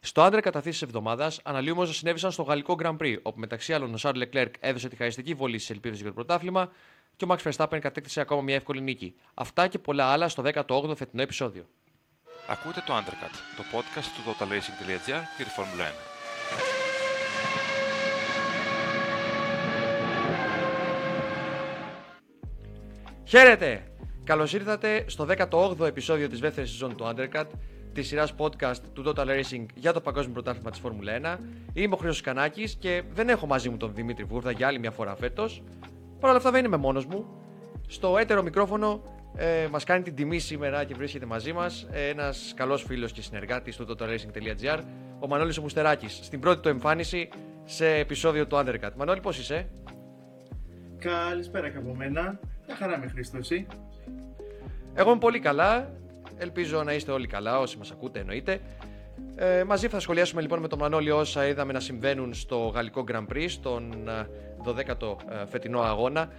Στο άντρα καταθέσεις εβδομάδας αναλύουμε όσα συνέβησαν στο γαλλικό Grand Prix, όπου μεταξύ άλλων ο Σαρλ Λεκλέρ έδωσε τη χαριστική βολή στις ελπίδες για το πρωτάθλημα και ο Μαξ Φερστάπεν κατέκτησε ακόμα μια εύκολη νίκη. Αυτά και πολλά άλλα στο 18ο φετινό επεισόδιο. Ακούτε το Undercut, το podcast του dotlasing.gr και τη Formula 1. Χαίρετε! Καλώς ήρθατε στο 18ο επεισόδιο της δεύτερης σεζόν του Undercut, της σειράς podcast του Total Racing για το παγκόσμιο πρωτάθλημα της Formula 1. Είμαι ο Χρήστος Κανάκης και δεν έχω μαζί μου τον Δημήτρη Βούρδα για άλλη μια φορά φέτος. Παρ' όλα αυτά δεν είμαι μόνος μου. Στο έτερο μικρόφωνο μας κάνει την τιμή σήμερα και βρίσκεται μαζί μας ένας καλός φίλος και συνεργάτης του totalracing.gr, ο Μανώλης Μουστεράκης, στην πρώτη του εμφάνιση σε επεισόδιο του Undercut. Μανώλη, πώς είσαι? Καλησπέρα από μένα. Μια χαρά με, Χρήστο, εσύ? Εγώ είμαι πολύ καλά. Ελπίζω να είστε όλοι καλά, όσοι μας ακούτε εννοείται. Μαζί θα σχολιάσουμε λοιπόν με τον Μανώλη όσα είδαμε να συμβαίνουν στο γαλλικό Grand Prix, στον 12ο φετινό αγώνα.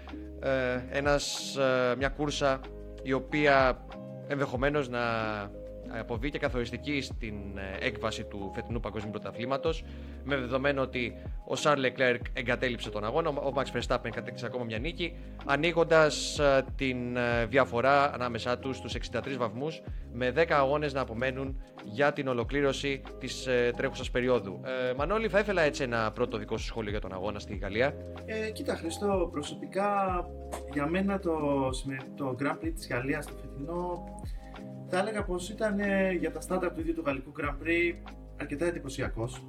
Μια κούρσα η οποία ενδεχομένως να αποβεί και καθοριστική στην έκβαση του φετινού παγκόσμιου πρωταθλήματος, με δεδομένο ότι ο Σαρλ Λεκλέρ εγκατέλειψε τον αγώνα, ο Μαξ Φερστάπεν κατέκτησε ακόμα μια νίκη, ανοίγοντας την διαφορά ανάμεσά τους στους 63 βαθμούς, με 10 αγώνες να απομένουν για την ολοκλήρωση της τρέχουσας περίοδου. Μανώλη, θα ήθελα έτσι ένα πρώτο δικό σου σχόλιο για τον αγώνα στη Γαλλία. Κοίτα, Χρήστο, προσωπικά για μένα το Grand Prix της Γαλλίας το φετινό, θα έλεγα πως ήταν για τα στάνταρ του ίδιου του γαλλικού Grand Prix αρκετά εντυπωσιακός.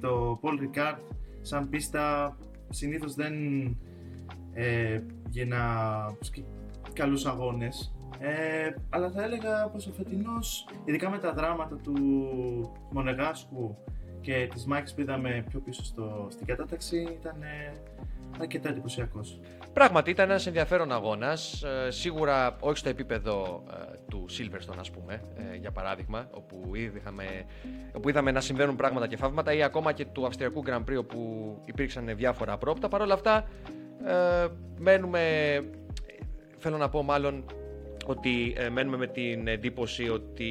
Το Paul Ricard σαν πίστα συνήθως δεν γεννά καλούς αγώνες, αλλά θα έλεγα πως ο φετινός, ειδικά με τα δράματα του Μονεγάσκου και της Μάκης που είδαμε πιο πίσω στην κατάταξη, ήταν αρκετά εντυπωσιακός. Πράγματι ήταν ένας ενδιαφέρον αγώνας, σίγουρα όχι στο επίπεδο του Silverstone, ας πούμε, για παράδειγμα, όπου είδαμε να συμβαίνουν πράγματα και θαύματα, ή ακόμα και του Αυστριακού Grand Prix, όπου υπήρξαν διάφορα απρόπτα. Παρ' όλα αυτά, μένουμε με την εντύπωση ότι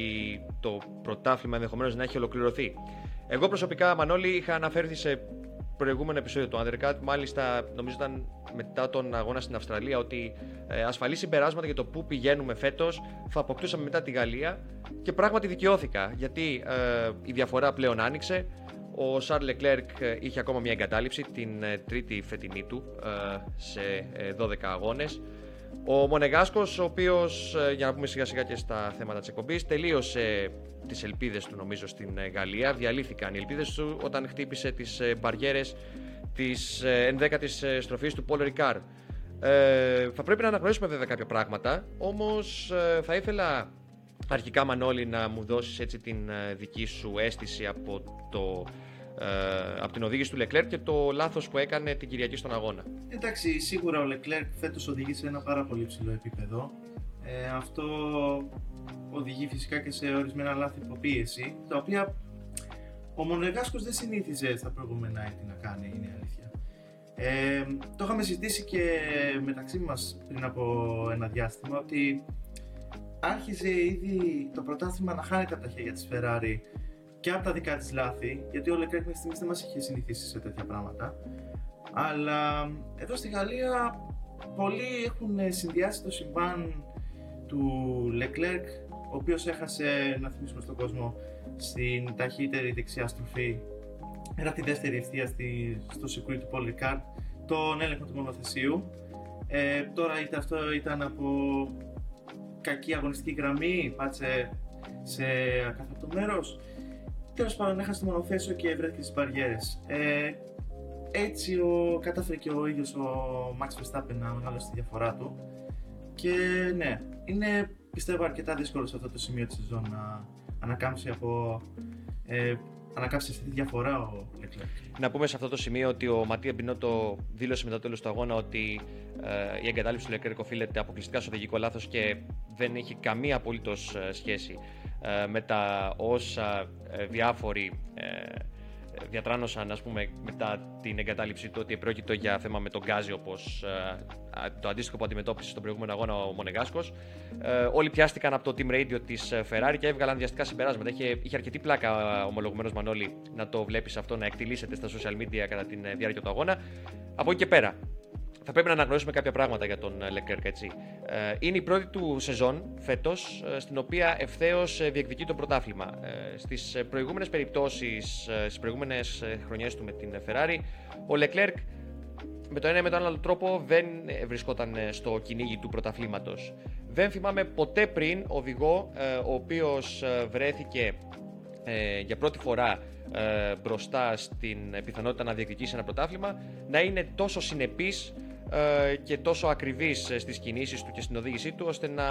το πρωτάθλημα ενδεχομένως να έχει ολοκληρωθεί. Εγώ προσωπικά, Μανώλη, είχα αναφέρθει σε προηγούμενο επεισόδιο του Undercut, μάλιστα νομίζω ήταν μετά τον αγώνα στην Αυστραλία, ότι ασφαλή συμπεράσματα για το πού πηγαίνουμε φέτος θα αποκτούσαμε μετά τη Γαλλία, και πράγματι δικαιώθηκα, γιατί η διαφορά πλέον άνοιξε. Ο Σαρλ Λεκλέρ είχε ακόμα μια εγκατάλειψη, την τρίτη φετινή του σε 12 αγώνες. Ο Μονεγάσκος, ο οποίος, για να πούμε σιγά σιγά και στα θέματα της εκπομπής, τελείωσε τις ελπίδες του νομίζω στην Γαλλία. Διαλύθηκαν οι ελπίδες του όταν χτύπησε τις μπαριέρες της 11ης στροφής του Πολ Ρικάρ. Θα πρέπει να αναγνωρίσουμε βέβαια κάποια πράγματα, όμως θα ήθελα αρχικά, Μανώλη, να μου δώσεις έτσι την δική σου αίσθηση από την οδήγηση του Λεκλέρ και το λάθος που έκανε την Κυριακή στον αγώνα. Εντάξει, σίγουρα ο Λεκλέρ φέτος οδηγεί σε ένα πάρα πολύ ψηλό επίπεδο. Αυτό οδηγεί φυσικά και σε ορισμένα λάθη υποπίεση, τα οποία ο Μονεγάσκος δεν συνήθιζε στα προηγούμενα έτη να κάνει, είναι αλήθεια. Το είχαμε συζητήσει και μεταξύ μας πριν από ένα διάστημα, ότι άρχιζε ήδη το πρωτάθλημα να χάνεται από τα χέρια της Ferrari και από τα δικά της λάθη, γιατί ο Λεκλέρ μέχρι στιγμής δεν μας είχε συνηθίσει σε τέτοια πράγματα. Αλλά εδώ στη Γαλλία πολλοί έχουν συνδυάσει το συμβάν του Λεκλέρ, ο οποίος έχασε, να θυμίσουμε στον κόσμο, στην ταχύτερη δεξιά στροφή, μετά τη δεύτερη ευθεία στο σικουρί του Πολ Ρικάρντ, τον έλεγχο του μονοθεσίου. Τώρα είτε αυτό ήταν από κακή αγωνιστική γραμμή, πάτησε σε ακάθαρτο μέρος. Τέλος πάντων, έχασε το μονοθέσιο και βρέθηκε στις μπαριέρες. Έτσι κατάφερε και ο ίδιος ο Max Verstappen να μεγάλωσε τη διαφορά του. Και ναι, είναι πιστεύω αρκετά δύσκολο σε αυτό το σημείο της σεζόν να ανακάμψει αυτή τη διαφορά ο Leclerc. Να πούμε σε αυτό το σημείο ότι ο Ματία Μπινότο δήλωσε μετά το τέλος του αγώνα ότι η εγκατάλειψη του Leclerc οφείλεται αποκλειστικά στο οδηγικό λάθος και δεν έχει καμία απολύτως σχέση με τα όσα διάφοροι διατράνωσαν, ας πούμε, μετά την εγκατάλειψη του ότι επρόκειτο για θέμα με τον γκάζι, όπως το αντίστοιχο που αντιμετώπισε στον προηγούμενο αγώνα ο Μονεγάσκος. Όλοι πιάστηκαν από το team radio της Ferrari και έβγαλαν διαστικά συμπεράσματα. Είχε αρκετή πλάκα, ομολογουμένος Μανώλη, να το βλέπεις αυτό να εκτυλίσσεται στα social media κατά τη διάρκεια του αγώνα. Από εκεί και πέρα, θα πρέπει να αναγνωρίσουμε κάποια πράγματα για τον Leclerc, έτσι. Είναι η πρώτη του σεζόν φέτος, στην οποία ευθέως διεκδικεί το πρωτάθλημα. Στις προηγούμενες περιπτώσεις, στις προηγούμενες χρονιές του με την Ferrari, ο Leclerc με το ένα ή με τον άλλο τρόπο δεν βρισκόταν στο κυνήγι του πρωταθλήματος. Δεν θυμάμαι ποτέ πριν οδηγό ο οποίος βρέθηκε για πρώτη φορά μπροστά στην πιθανότητα να διεκδικήσει ένα πρωτάθλημα, να είναι τόσο συνεπής και τόσο ακριβής στις κινήσεις του και στην οδήγησή του, ώστε να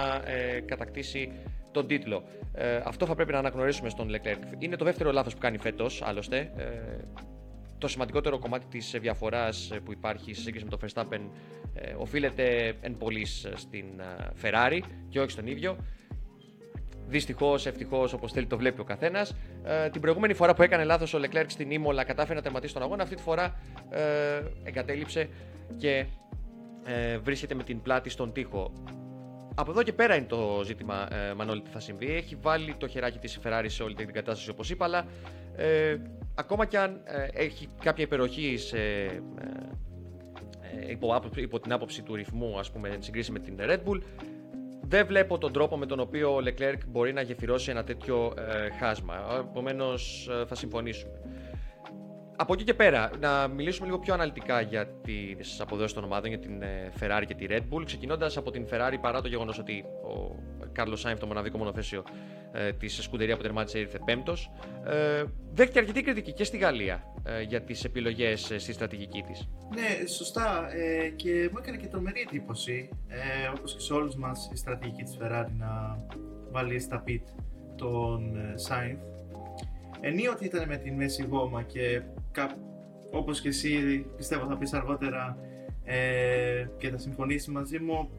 κατακτήσει τον τίτλο. Αυτό θα πρέπει να αναγνωρίσουμε στον Leclerc. Είναι το δεύτερο λάθος που κάνει φέτος, άλλωστε. Το σημαντικότερο κομμάτι της διαφοράς που υπάρχει σε σύγκριση με τον Verstappen οφείλεται εν πολλοίς στην Ferrari και όχι στον ίδιο. Δυστυχώς, ευτυχώς, όπως θέλει το βλέπει ο καθένας. Την προηγούμενη φορά που έκανε λάθος ο Leclerc στην Ίμολα κατάφερε να τερματίσει τον αγώνα. Αυτή τη φορά εγκατέλειψε και βρίσκεται με την πλάτη στον τοίχο. Από εδώ και πέρα είναι το ζήτημα, Μανώλη, τι θα συμβεί. Έχει βάλει το χεράκι της Ferrari σε όλη την κατάσταση, όπως είπα, αλλά ακόμα κι αν έχει κάποια υπεροχή σε, υπό την άποψη του ρυθμού, ας πούμε, συγκρίση με την Red Bull, δεν βλέπω τον τρόπο με τον οποίο ο Leclerc μπορεί να γεφυρώσει ένα τέτοιο χάσμα. Επομένως, θα συμφωνήσουμε. Από εκεί και πέρα, να μιλήσουμε λίγο πιο αναλυτικά για τις αποδόσεις των ομάδων, για την Ferrari και τη Red Bull. Ξεκινώντας από την Ferrari, παρά το γεγονός ότι ο Κάρλος Σάινζ, το μοναδικό μονοθέσιο της σκουντερία που τερμάτισε, ήρθε πέμπτος, δέχτηκε αρκετή κριτική και στη Γαλλία για τις επιλογές στη στρατηγική της. Ναι, σωστά. Και μου έκανε και τρομερή εντύπωση, όπως και σε όλους μας, η στρατηγική της Ferrari να βάλει στα pit τον Σάινζ. Ενίοτε ήταν με την μέση γόμα και όπως και εσύ πιστεύω θα πεις αργότερα και θα συμφωνήσεις μαζί μου,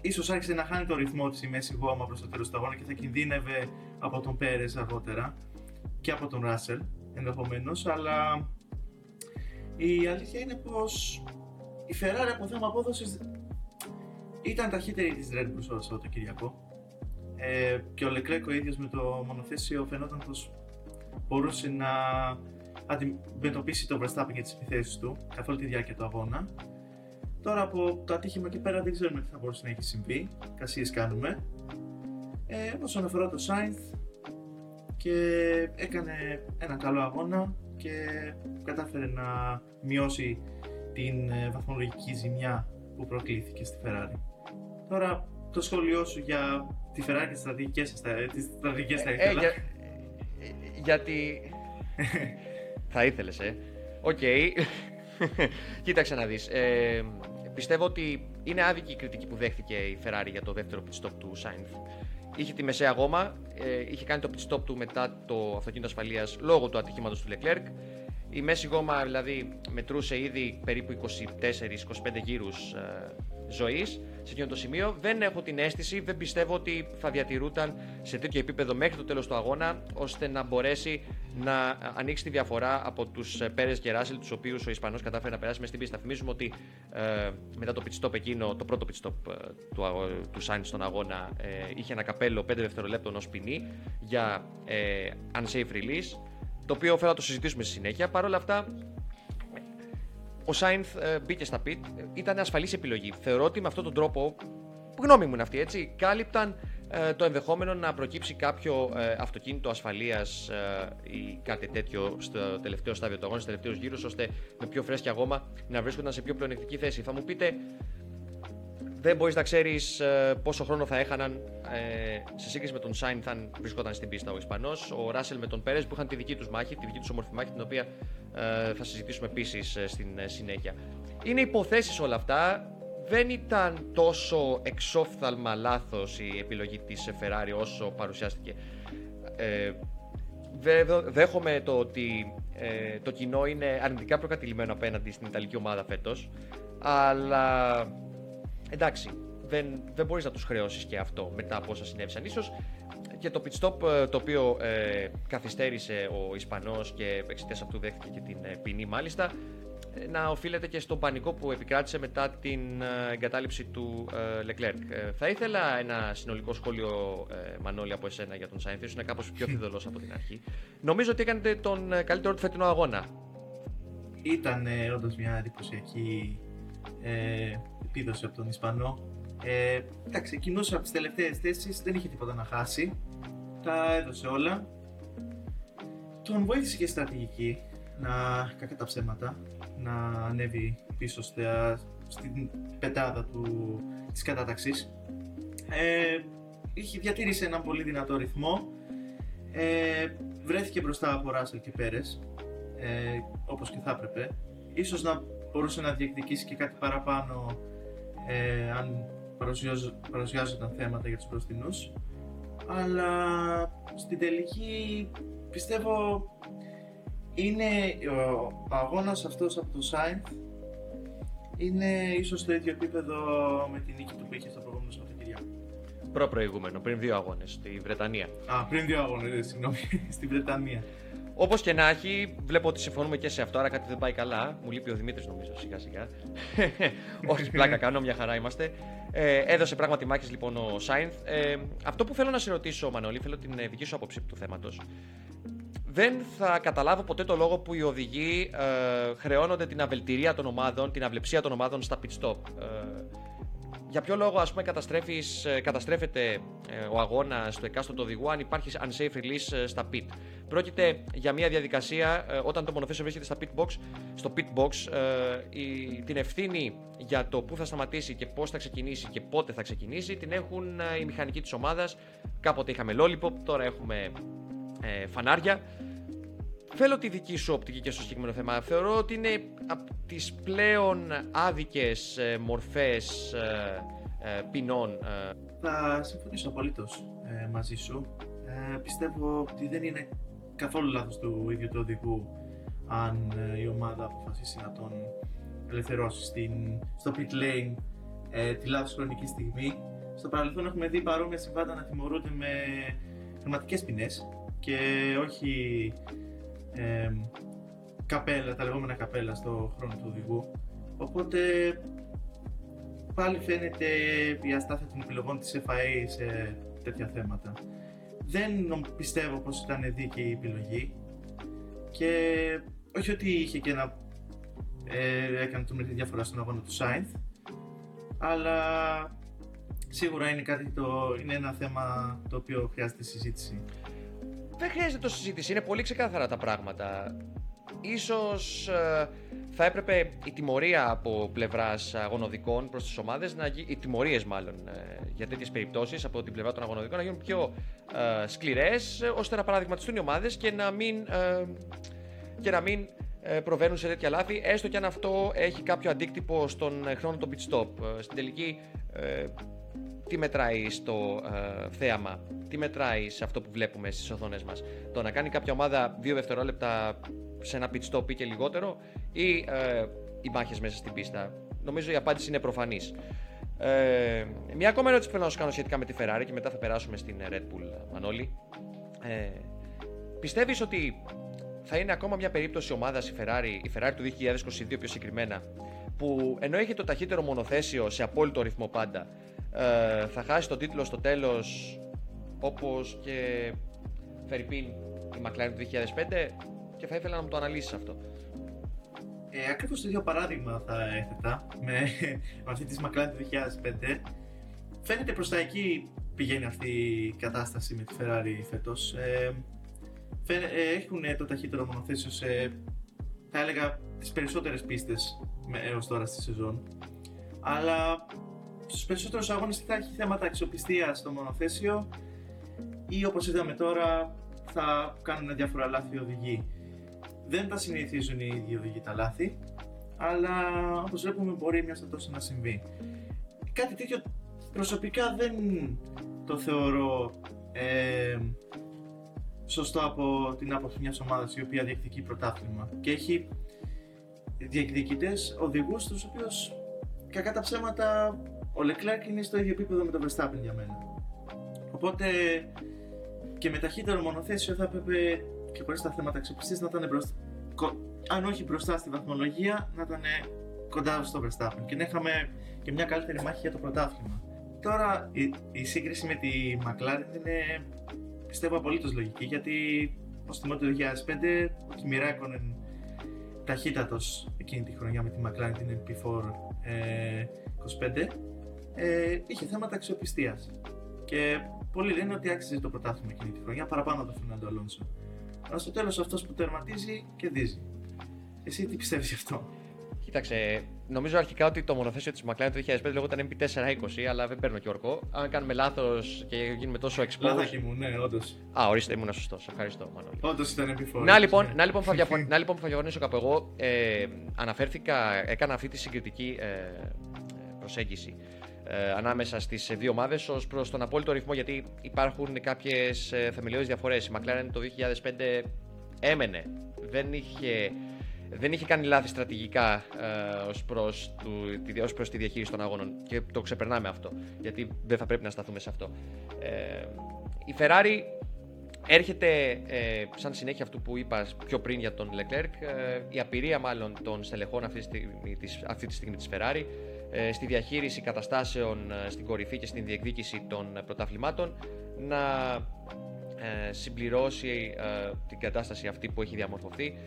ίσως άρχισε να χάνει τον ρυθμό της η μέση γόμα προς το τέλος του αγώνα και θα κινδύνευε από τον Pérez αργότερα και από τον Russell ενδεχομένως, αλλά η αλήθεια είναι πως η Ferrari από θέμα απόδοσης ήταν ταχύτερη της Red Bull στο Κυριακό και ο Leclerc ο ίδιος με το μονοθέσιο φαινόταν πως μπορούσε να αντιμετωπίσει τον Verstappen και τις επιθέσεις του καθ' όλη τη διάρκεια του αγώνα. Τώρα από το ατύχημα και πέρα δεν ξέρουμε τι θα μπορούσε να έχει συμβεί, κασίες κάνουμε. Όσον αφορά το Sainz, και έκανε ένα καλό αγώνα και κατάφερε να μειώσει την βαθμολογική ζημιά που προκλήθηκε στη Ferrari. Τώρα το σχόλιο σου για τη Ferrari και τις στρατηγικές θα ήθελα. Γιατί θα ήθελες, Οκ. Κοίταξε να δεις. Πιστεύω ότι είναι άδικη η κριτική που δέχθηκε η Ferrari για το δεύτερο pit stop του Sainz. Είχε τη μεσαία γόμα, είχε κάνει το pit stop του μετά το αυτοκίνητο ασφαλείας λόγω του ατυχήματος του Leclerc. Η μέση γόμα δηλαδή μετρούσε ήδη περίπου 24-25 γύρους ζωής σε εκείνο το σημείο. Δεν έχω την αίσθηση, δεν πιστεύω ότι θα διατηρούταν σε τέτοιο επίπεδο μέχρι το τέλος του αγώνα, ώστε να μπορέσει να ανοίξει τη διαφορά από τους Pérez και Russell, τους οποίους ο Ισπανός κατάφερε να περάσει μες στην πίστα. Θυμίζουμε ότι μετά το pit stop εκείνο, το πρώτο pit stop του Sainz στον αγώνα, είχε ένα καπέλο 5 δευτερολέπτων ως ποινή για unsafe release, το οποίο θα το συζητήσουμε στη συνέχεια. Παρ' όλα αυτά, ο Sainz μπήκε στα pit, ήταν ασφαλής επιλογή. Θεωρώ ότι με αυτόν τον τρόπο, γνώμη μου είναι αυτή, έτσι, κάλυπταν το ενδεχόμενο να προκύψει κάποιο αυτοκίνητο ασφαλείας ή κάτι τέτοιο στο τελευταίο στάδιο του αγώνα, στους τελευταίους γύρους, ώστε με πιο φρέσκια γόμα να βρίσκονταν σε πιο πλεονεκτική θέση. Θα μου πείτε, δεν μπορείς να ξέρεις πόσο χρόνο θα έχαναν σε σύγκριση με τον Sainz αν βρισκόταν στην πίστα ο Ισπανός, ο Russell με τον Pérez που είχαν τη δική τους μάχη, τη δική τους όμορφη μάχη, την οποία θα συζητήσουμε επίσης στην συνέχεια. Είναι υποθέσεις όλα αυτά. Δεν ήταν τόσο εξόφθαλμα λάθος η επιλογή της Ferrari όσο παρουσιάστηκε. Δέχομαι το ότι το κοινό είναι αρνητικά προκατειλημμένο απέναντι στην Ιταλική ομάδα φέτος, αλλά εντάξει, δεν μπορείς να τους χρεώσεις και αυτό μετά από όσα συνέβησαν. Ίσως και το pit stop το οποίο καθυστέρησε ο Ισπανός και εξαιτίας αυτού δέχτηκε και την ποινή μάλιστα, να οφείλεται και στον πανικό που επικράτησε μετά την εγκατάλειψη του Λεκλέρκ. Θα ήθελα ένα συνολικό σχόλιο, Μανώλη, από εσένα για τον Σάινθ. Ήσουν κάπως πιο φιδωλός από την αρχή. Νομίζω ότι έκανε τον καλύτερο του φετινό αγώνα. Ήταν όντως μια εντυπωσιακή επίδοση από τον Ισπανό. Εντάξει, κινούσε από τις τελευταίες θέσεις, δεν είχε τίποτα να χάσει. Τα έδωσε όλα. Τον βοήθησε και στρατηγική, κακά τα ψέματα, να ανέβει πίσω στην πετάδα της κατάταξης. Είχε διατηρήσει έναν πολύ δυνατό ρυθμό. Βρέθηκε μπροστά από Russell και Pérez, όπως και θα έπρεπε. Ίσως να μπορούσε να διεκδικήσει και κάτι παραπάνω αν παρουσιάζονταν θέματα για τους μπροστινούς. Αλλά στην τελική πιστεύω είναι ο αγώνας αυτός από το Σάινθ, είναι ίσως στο ίδιο επίπεδο με την νίκη του που είχε στο προηγούμενο Σαββατοκύριακο. Προηγούμενο, πριν δύο αγώνες, στη Βρετανία. Στην Βρετανία. Όπως και να έχει, βλέπω ότι συμφωνούμε και σε αυτό, άρα κάτι δεν πάει καλά. Μου λείπει ο Δημήτρης, νομίζω, σιγά σιγά. Όχι, πλάκα κάνω, μια χαρά είμαστε. Έδωσε πράγματι μάχες λοιπόν ο Σάινθ. Αυτό που θέλω να σε ρωτήσω, Μανώλη, θέλω την δική σου άποψη του θέματος. Δεν θα καταλάβω ποτέ το λόγο που οι οδηγοί χρεώνονται την αυλεψία των ομάδων, στα pit stop. Για ποιο λόγο, ας πούμε, καταστρέφεται ο αγώνας στο εκάστοτε οδηγού αν υπάρχει unsafe release στα pit. Πρόκειται για μια διαδικασία όταν το μονοθέσιο βρίσκεται στο pit box, την ευθύνη για το πού θα σταματήσει και πώς θα ξεκινήσει και πότε θα ξεκινήσει την έχουν οι μηχανικοί της ομάδας. Κάποτε είχαμε lollipop, τώρα έχουμε φανάρια. Θέλω τη δική σου οπτική και στο συγκεκριμένο θέμα. Θεωρώ ότι είναι από τις πλέον άδικες μορφές ποινών. Θα συμφωνήσω απολύτως μαζί σου. Πιστεύω ότι δεν είναι καθόλου λάθος του ίδιου του οδηγού αν η ομάδα αποφασίσει να τον ελευθερώσει στο pit lane τη λάθος χρονική στιγμή. Στο παρελθόν έχουμε δει παρόμοια συμβάντα να τιμωρούνται με χρηματικές ποινές και όχι καπέλα, τα λεγόμενα καπέλα στο χρόνο του οδηγού. Οπότε πάλι φαίνεται η αστάθεια των επιλογών της FIA σε τέτοια θέματα. Δεν πιστεύω πως ήταν δίκαιη η επιλογή και όχι ότι είχε και ένα έκανε το μικρή διαφορά στον αγώνα του Σάινθ, αλλά σίγουρα είναι ένα θέμα το οποίο χρειάζεται συζήτηση. Δεν χρειάζεται το συζήτηση, είναι πολύ ξεκάθαρα τα πράγματα. Ίσως θα έπρεπε η τιμωρία από πλευράς αγωνοδικών προς τις ομάδες, οι τιμωρίες μάλλον για τέτοιες περιπτώσεις από την πλευρά των αγωνοδικών να γίνουν πιο σκληρές, ώστε να παραδειγματιστούν οι ομάδες και να μην προβαίνουν σε τέτοια λάθη, έστω και αν αυτό έχει κάποιο αντίκτυπο στον χρόνο των pit stop. Στην τελική, τι μετράει στο θέαμα, τι μετράει σε αυτό που βλέπουμε στις οθόνες μας? Το να κάνει κάποια ομάδα 2 δευτερόλεπτα σε ένα pit stop ή και λιγότερο, ή οι μάχες μέσα στην πίστα? Νομίζω η απάντηση είναι προφανής. Μια ακόμα ερώτηση που θέλω να σου κάνω σχετικά με τη Ferrari και μετά θα περάσουμε στην Red Bull, Μανώλη. Πιστεύεις ότι θα είναι ακόμα μια περίπτωση ομάδας η Ferrari του 2022 πιο συγκεκριμένα, που ενώ έχει το ταχύτερο μονοθέσιο σε απόλυτο ρυθμό πάντα, θα χάσει τον τίτλο στο τέλος, όπως και φερειπίν η McLaren του 2005? Και θα ήθελα να μου το αναλύσεις αυτό. Ακριβώς το ίδιο παράδειγμα θα έθετα με αυτή της McLaren του 2005. Φαίνεται προς τα εκεί πηγαίνει αυτή η κατάσταση με τη Ferrari φέτος. Έχουν το ταχύτερο μονοθέσιο σε, θα έλεγα, τις περισσότερες πίστες έως τώρα στη σεζόν, αλλά στους περισσότερους αγώνες θα έχει θέματα αξιοπιστίας στο μονοθέσιο ή, όπως είδαμε τώρα, θα κάνουν διάφορα λάθη οδηγοί. Δεν τα συνηθίζουν οι ίδιοι οδηγοί τα λάθη, αλλά όπως βλέπουμε μπορεί μια στα τόσο να συμβεί. Κάτι τέτοιο προσωπικά δεν το θεωρώ σωστό από την άποψη μιας ομάδας η οποία διεκδικεί πρωτάθλημα και έχει διεκδικητές οδηγούς τους οποίους, κακά τα ψέματα, ο Leclerc είναι στο ίδιο επίπεδο με τον Verstappen για μένα. Οπότε και με ταχύτερο μονοθέσιο θα έπρεπε και χωρίς τα θέματα αξιοπιστίας να ήταν μπροστά, αν όχι μπροστά στη βαθμολογία, να ήταν κοντά στο Verstappen και να είχαμε και μια καλύτερη μάχη για το πρωτάθλημα. Τώρα η σύγκριση με τη McLaren είναι πιστεύω απολύτως λογική, γιατί ως τιμό του 2005 ο Kimi Räikkönen ταχύτατος εκείνη τη χρονιά με τη McLaren την MP4 25 είχε θέματα αξιοπιστίας και πολλοί λένε ότι άξιζε το πρωτάθλημα εκείνη τη χρονιά παραπάνω από τον Φερνάντο Αλόνσο. Αλλά στο τέλος αυτός που τερματίζει κερδίζει. Εσύ τι πιστεύεις γι' αυτό? Κοίταξε, νομίζω αρχικά ότι το μονοθέσιο της McLaren το 2005 λεγόταν MP420, αλλά δεν παίρνω και ορκό. Αν κάνουμε λάθος και γίνουμε τόσο exposed. Λάθος μου, ναι, όντως. Α, ορίστε, ήμουν σωστός. Ευχαριστώ, Μανώλη. Όντως ήταν MP4. Να λοιπόν που θα διαφωνήσω κάπου εγώ. Αναφέρθηκα, έκανα αυτή τη συγκριτική προσέγγιση ανάμεσα στις δύο ομάδες ως προς τον απόλυτο ρυθμό, γιατί υπάρχουν κάποιες θεμελιώδεις διαφορές. Η McLaren το 2005 έμενε, δεν είχε κάνει λάθη στρατηγικά ως προς τη διαχείριση των αγώνων και το ξεπερνάμε αυτό, γιατί δεν θα πρέπει να σταθούμε σε αυτό. Η Ferrari έρχεται σαν συνέχεια αυτού που είπα πιο πριν για τον Leclerc, η απειρία μάλλον των στελεχών αυτή τη στιγμή της Ferrari στη διαχείριση καταστάσεων στην κορυφή και στην διεκδίκηση των πρωταθλημάτων, να συμπληρώσει την κατάσταση αυτή που έχει διαμορφωθεί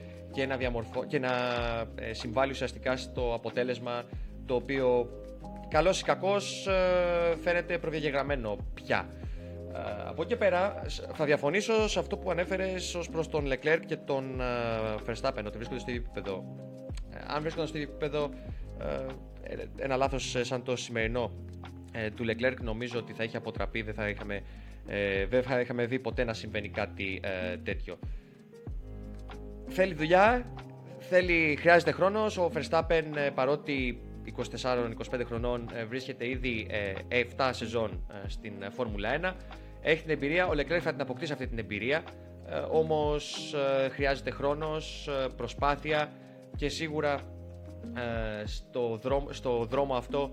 και να συμβάλλει ουσιαστικά στο αποτέλεσμα, το οποίο καλώς ή κακώς φαίνεται προδιαγεγραμμένο πια. Από εκεί πέρα θα διαφωνήσω σε αυτό που ανέφερες ως προς τον Leclerc και τον Verstappen, ότι βρίσκονται στο ίδιο επίπεδο. Αν βρίσκονται στο ίδιο επίπεδο, ένα λάθος σαν το σημερινό του Leclerc νομίζω ότι θα είχε αποτραπεί, δεν θα είχαμε δει ποτέ να συμβαίνει κάτι τέτοιο. Θέλει δουλειά, χρειάζεται χρόνος. Ο Verstappen, παρότι 24-25 χρονών, βρίσκεται ήδη 7 σεζόν στην Φόρμουλα 1, έχει την εμπειρία, ο Leclerc θα την αποκτήσει αυτή την εμπειρία, όμως χρειάζεται χρόνος, προσπάθεια και σίγουρα στο δρόμο αυτό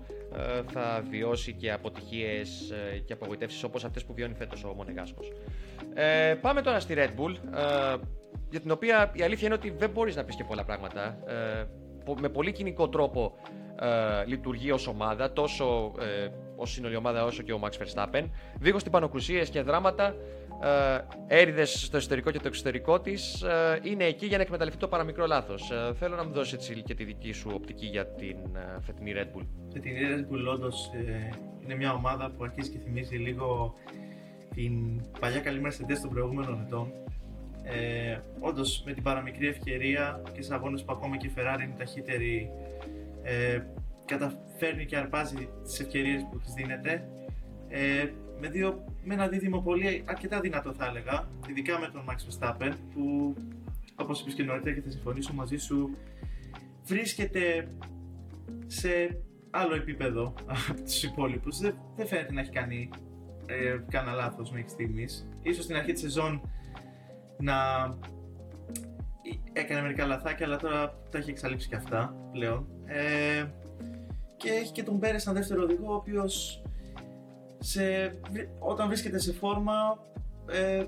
θα βιώσει και αποτυχίες και απογοητεύσεις όπως αυτές που βιώνει φέτος ο Μονεγάσκος. Πάμε τώρα στη Red Bull, για την οποία η αλήθεια είναι ότι δεν μπορείς να πεις και πολλά πράγματα. Με πολύ κοινικό τρόπο λειτουργεί ως ομάδα, τόσο ως σύνολη ομάδα όσο και ο Max Verstappen, δίχως τυπανοκρουσίες και δράματα, έρηδες στο εσωτερικό και το εξωτερικό της, είναι εκεί για να εκμεταλλευτεί το παραμικρό λάθος. Θέλω να μου δώσεις έτσι και τη δική σου οπτική για την φετινή Red Bull. Φετινή Red Bull όντως είναι μια ομάδα που αρχίζει και θυμίζει λίγο την παλιά καλή Mercedes των προηγούμενων ετών. Όντως με την παραμικρή ευκαιρία και σε αγώνες που ακόμα και η Ferrari είναι ταχύτερη, καταφέρνει και αρπάζει τις ευκαιρίες που της δίνεται, με ένα δίδυμο πολύ αρκετά δυνατό θα έλεγα, ειδικά με τον Max Verstappen που, όπως είπες και νωρίτερα και θα συμφωνήσω μαζί σου, βρίσκεται σε άλλο επίπεδο από τους υπόλοιπους. Δεν φαίνεται να έχει κάνει κανένα λάθος μέχρι στιγμής. Ίσως στην αρχή της σεζόν να έκανε μερικά λαθάκια, αλλά τώρα τα έχει εξαλείψει και αυτά πλέον. Και έχει και τον Pérez σαν δεύτερο οδηγό, ο οποίος όταν βρίσκεται σε φόρμα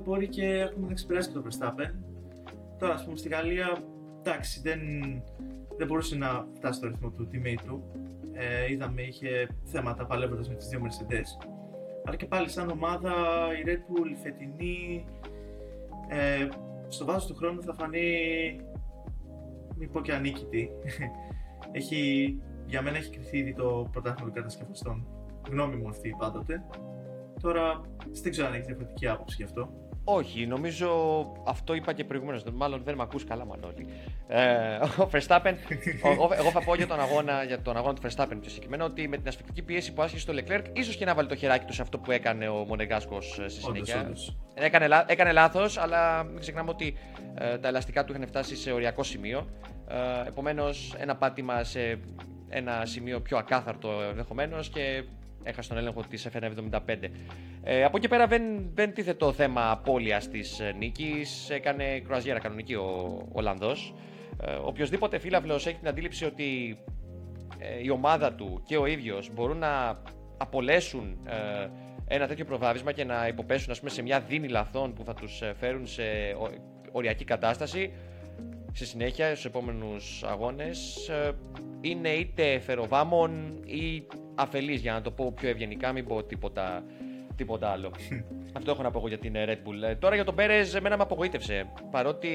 μπορεί και ακόμα να ξεπεράσει και τον Verstappen. Τώρα, ας πούμε, στη Γαλλία, εντάξει, δεν μπορούσε να φτάσει στο ρυθμό του teammate του. Είδαμε, είχε θέματα παλεύοντας με τις δύο Mercedes. Αλλά και πάλι, σαν ομάδα, η Red Bull, η φετινή, στο βάθος του χρόνου θα φανεί, μην πω και ανίκητη. Για μένα έχει κριθεί ήδη το πρωτάθλημα των κατασκευαστών. Γνώμη μου αυτή πάντοτε. Τώρα δεν ξέρω αν έχεις διαφορετική άποψη γι' αυτό. Όχι, νομίζω αυτό είπα και προηγουμένως. Μάλλον δεν με ακούς καλά, Μανώλη. Ο Verstappen, εγώ θα πω για τον αγώνα του Verstappen πιο συγκεκριμένα, ότι με την ασφυκτική πίεση που άσκησε στο Leclerc, ίσως και να βάλει το χεράκι του σε αυτό που έκανε ο Μονεγάσκος στη συνέχεια. Όντως. Έκανε λάθος, αλλά μην ξεχνάμε ότι τα ελαστικά του είχαν φτάσει σε οριακό σημείο. Επομένως, ένα πάτημα σε ένα σημείο πιο ακάθαρτο ενδεχομένως και έχασε τον έλεγχο της F175. Από εκεί πέρα δεν τίθεται το θέμα απώλειας της νίκης. Έκανε κρουαζιέρα κανονική ο Ολλανδός. Οποιοσδήποτε φίλαβλος έχει την αντίληψη ότι η ομάδα του και ο ίδιος μπορούν να απολέσουν ένα τέτοιο προβάδισμα και να υποπέσουν, ας πούμε, σε μια δίνη λαθών που θα τους φέρουν σε οριακή κατάσταση. Στη συνέχεια, στους επόμενους αγώνες, είναι είτε φεροβάμων ή αφελής, για να το πω πιο ευγενικά, μην πω τίποτα άλλο. Αυτό έχω να πω για την Red Bull. Τώρα για τον Pérez, εμένα με απογοήτευσε. Παρότι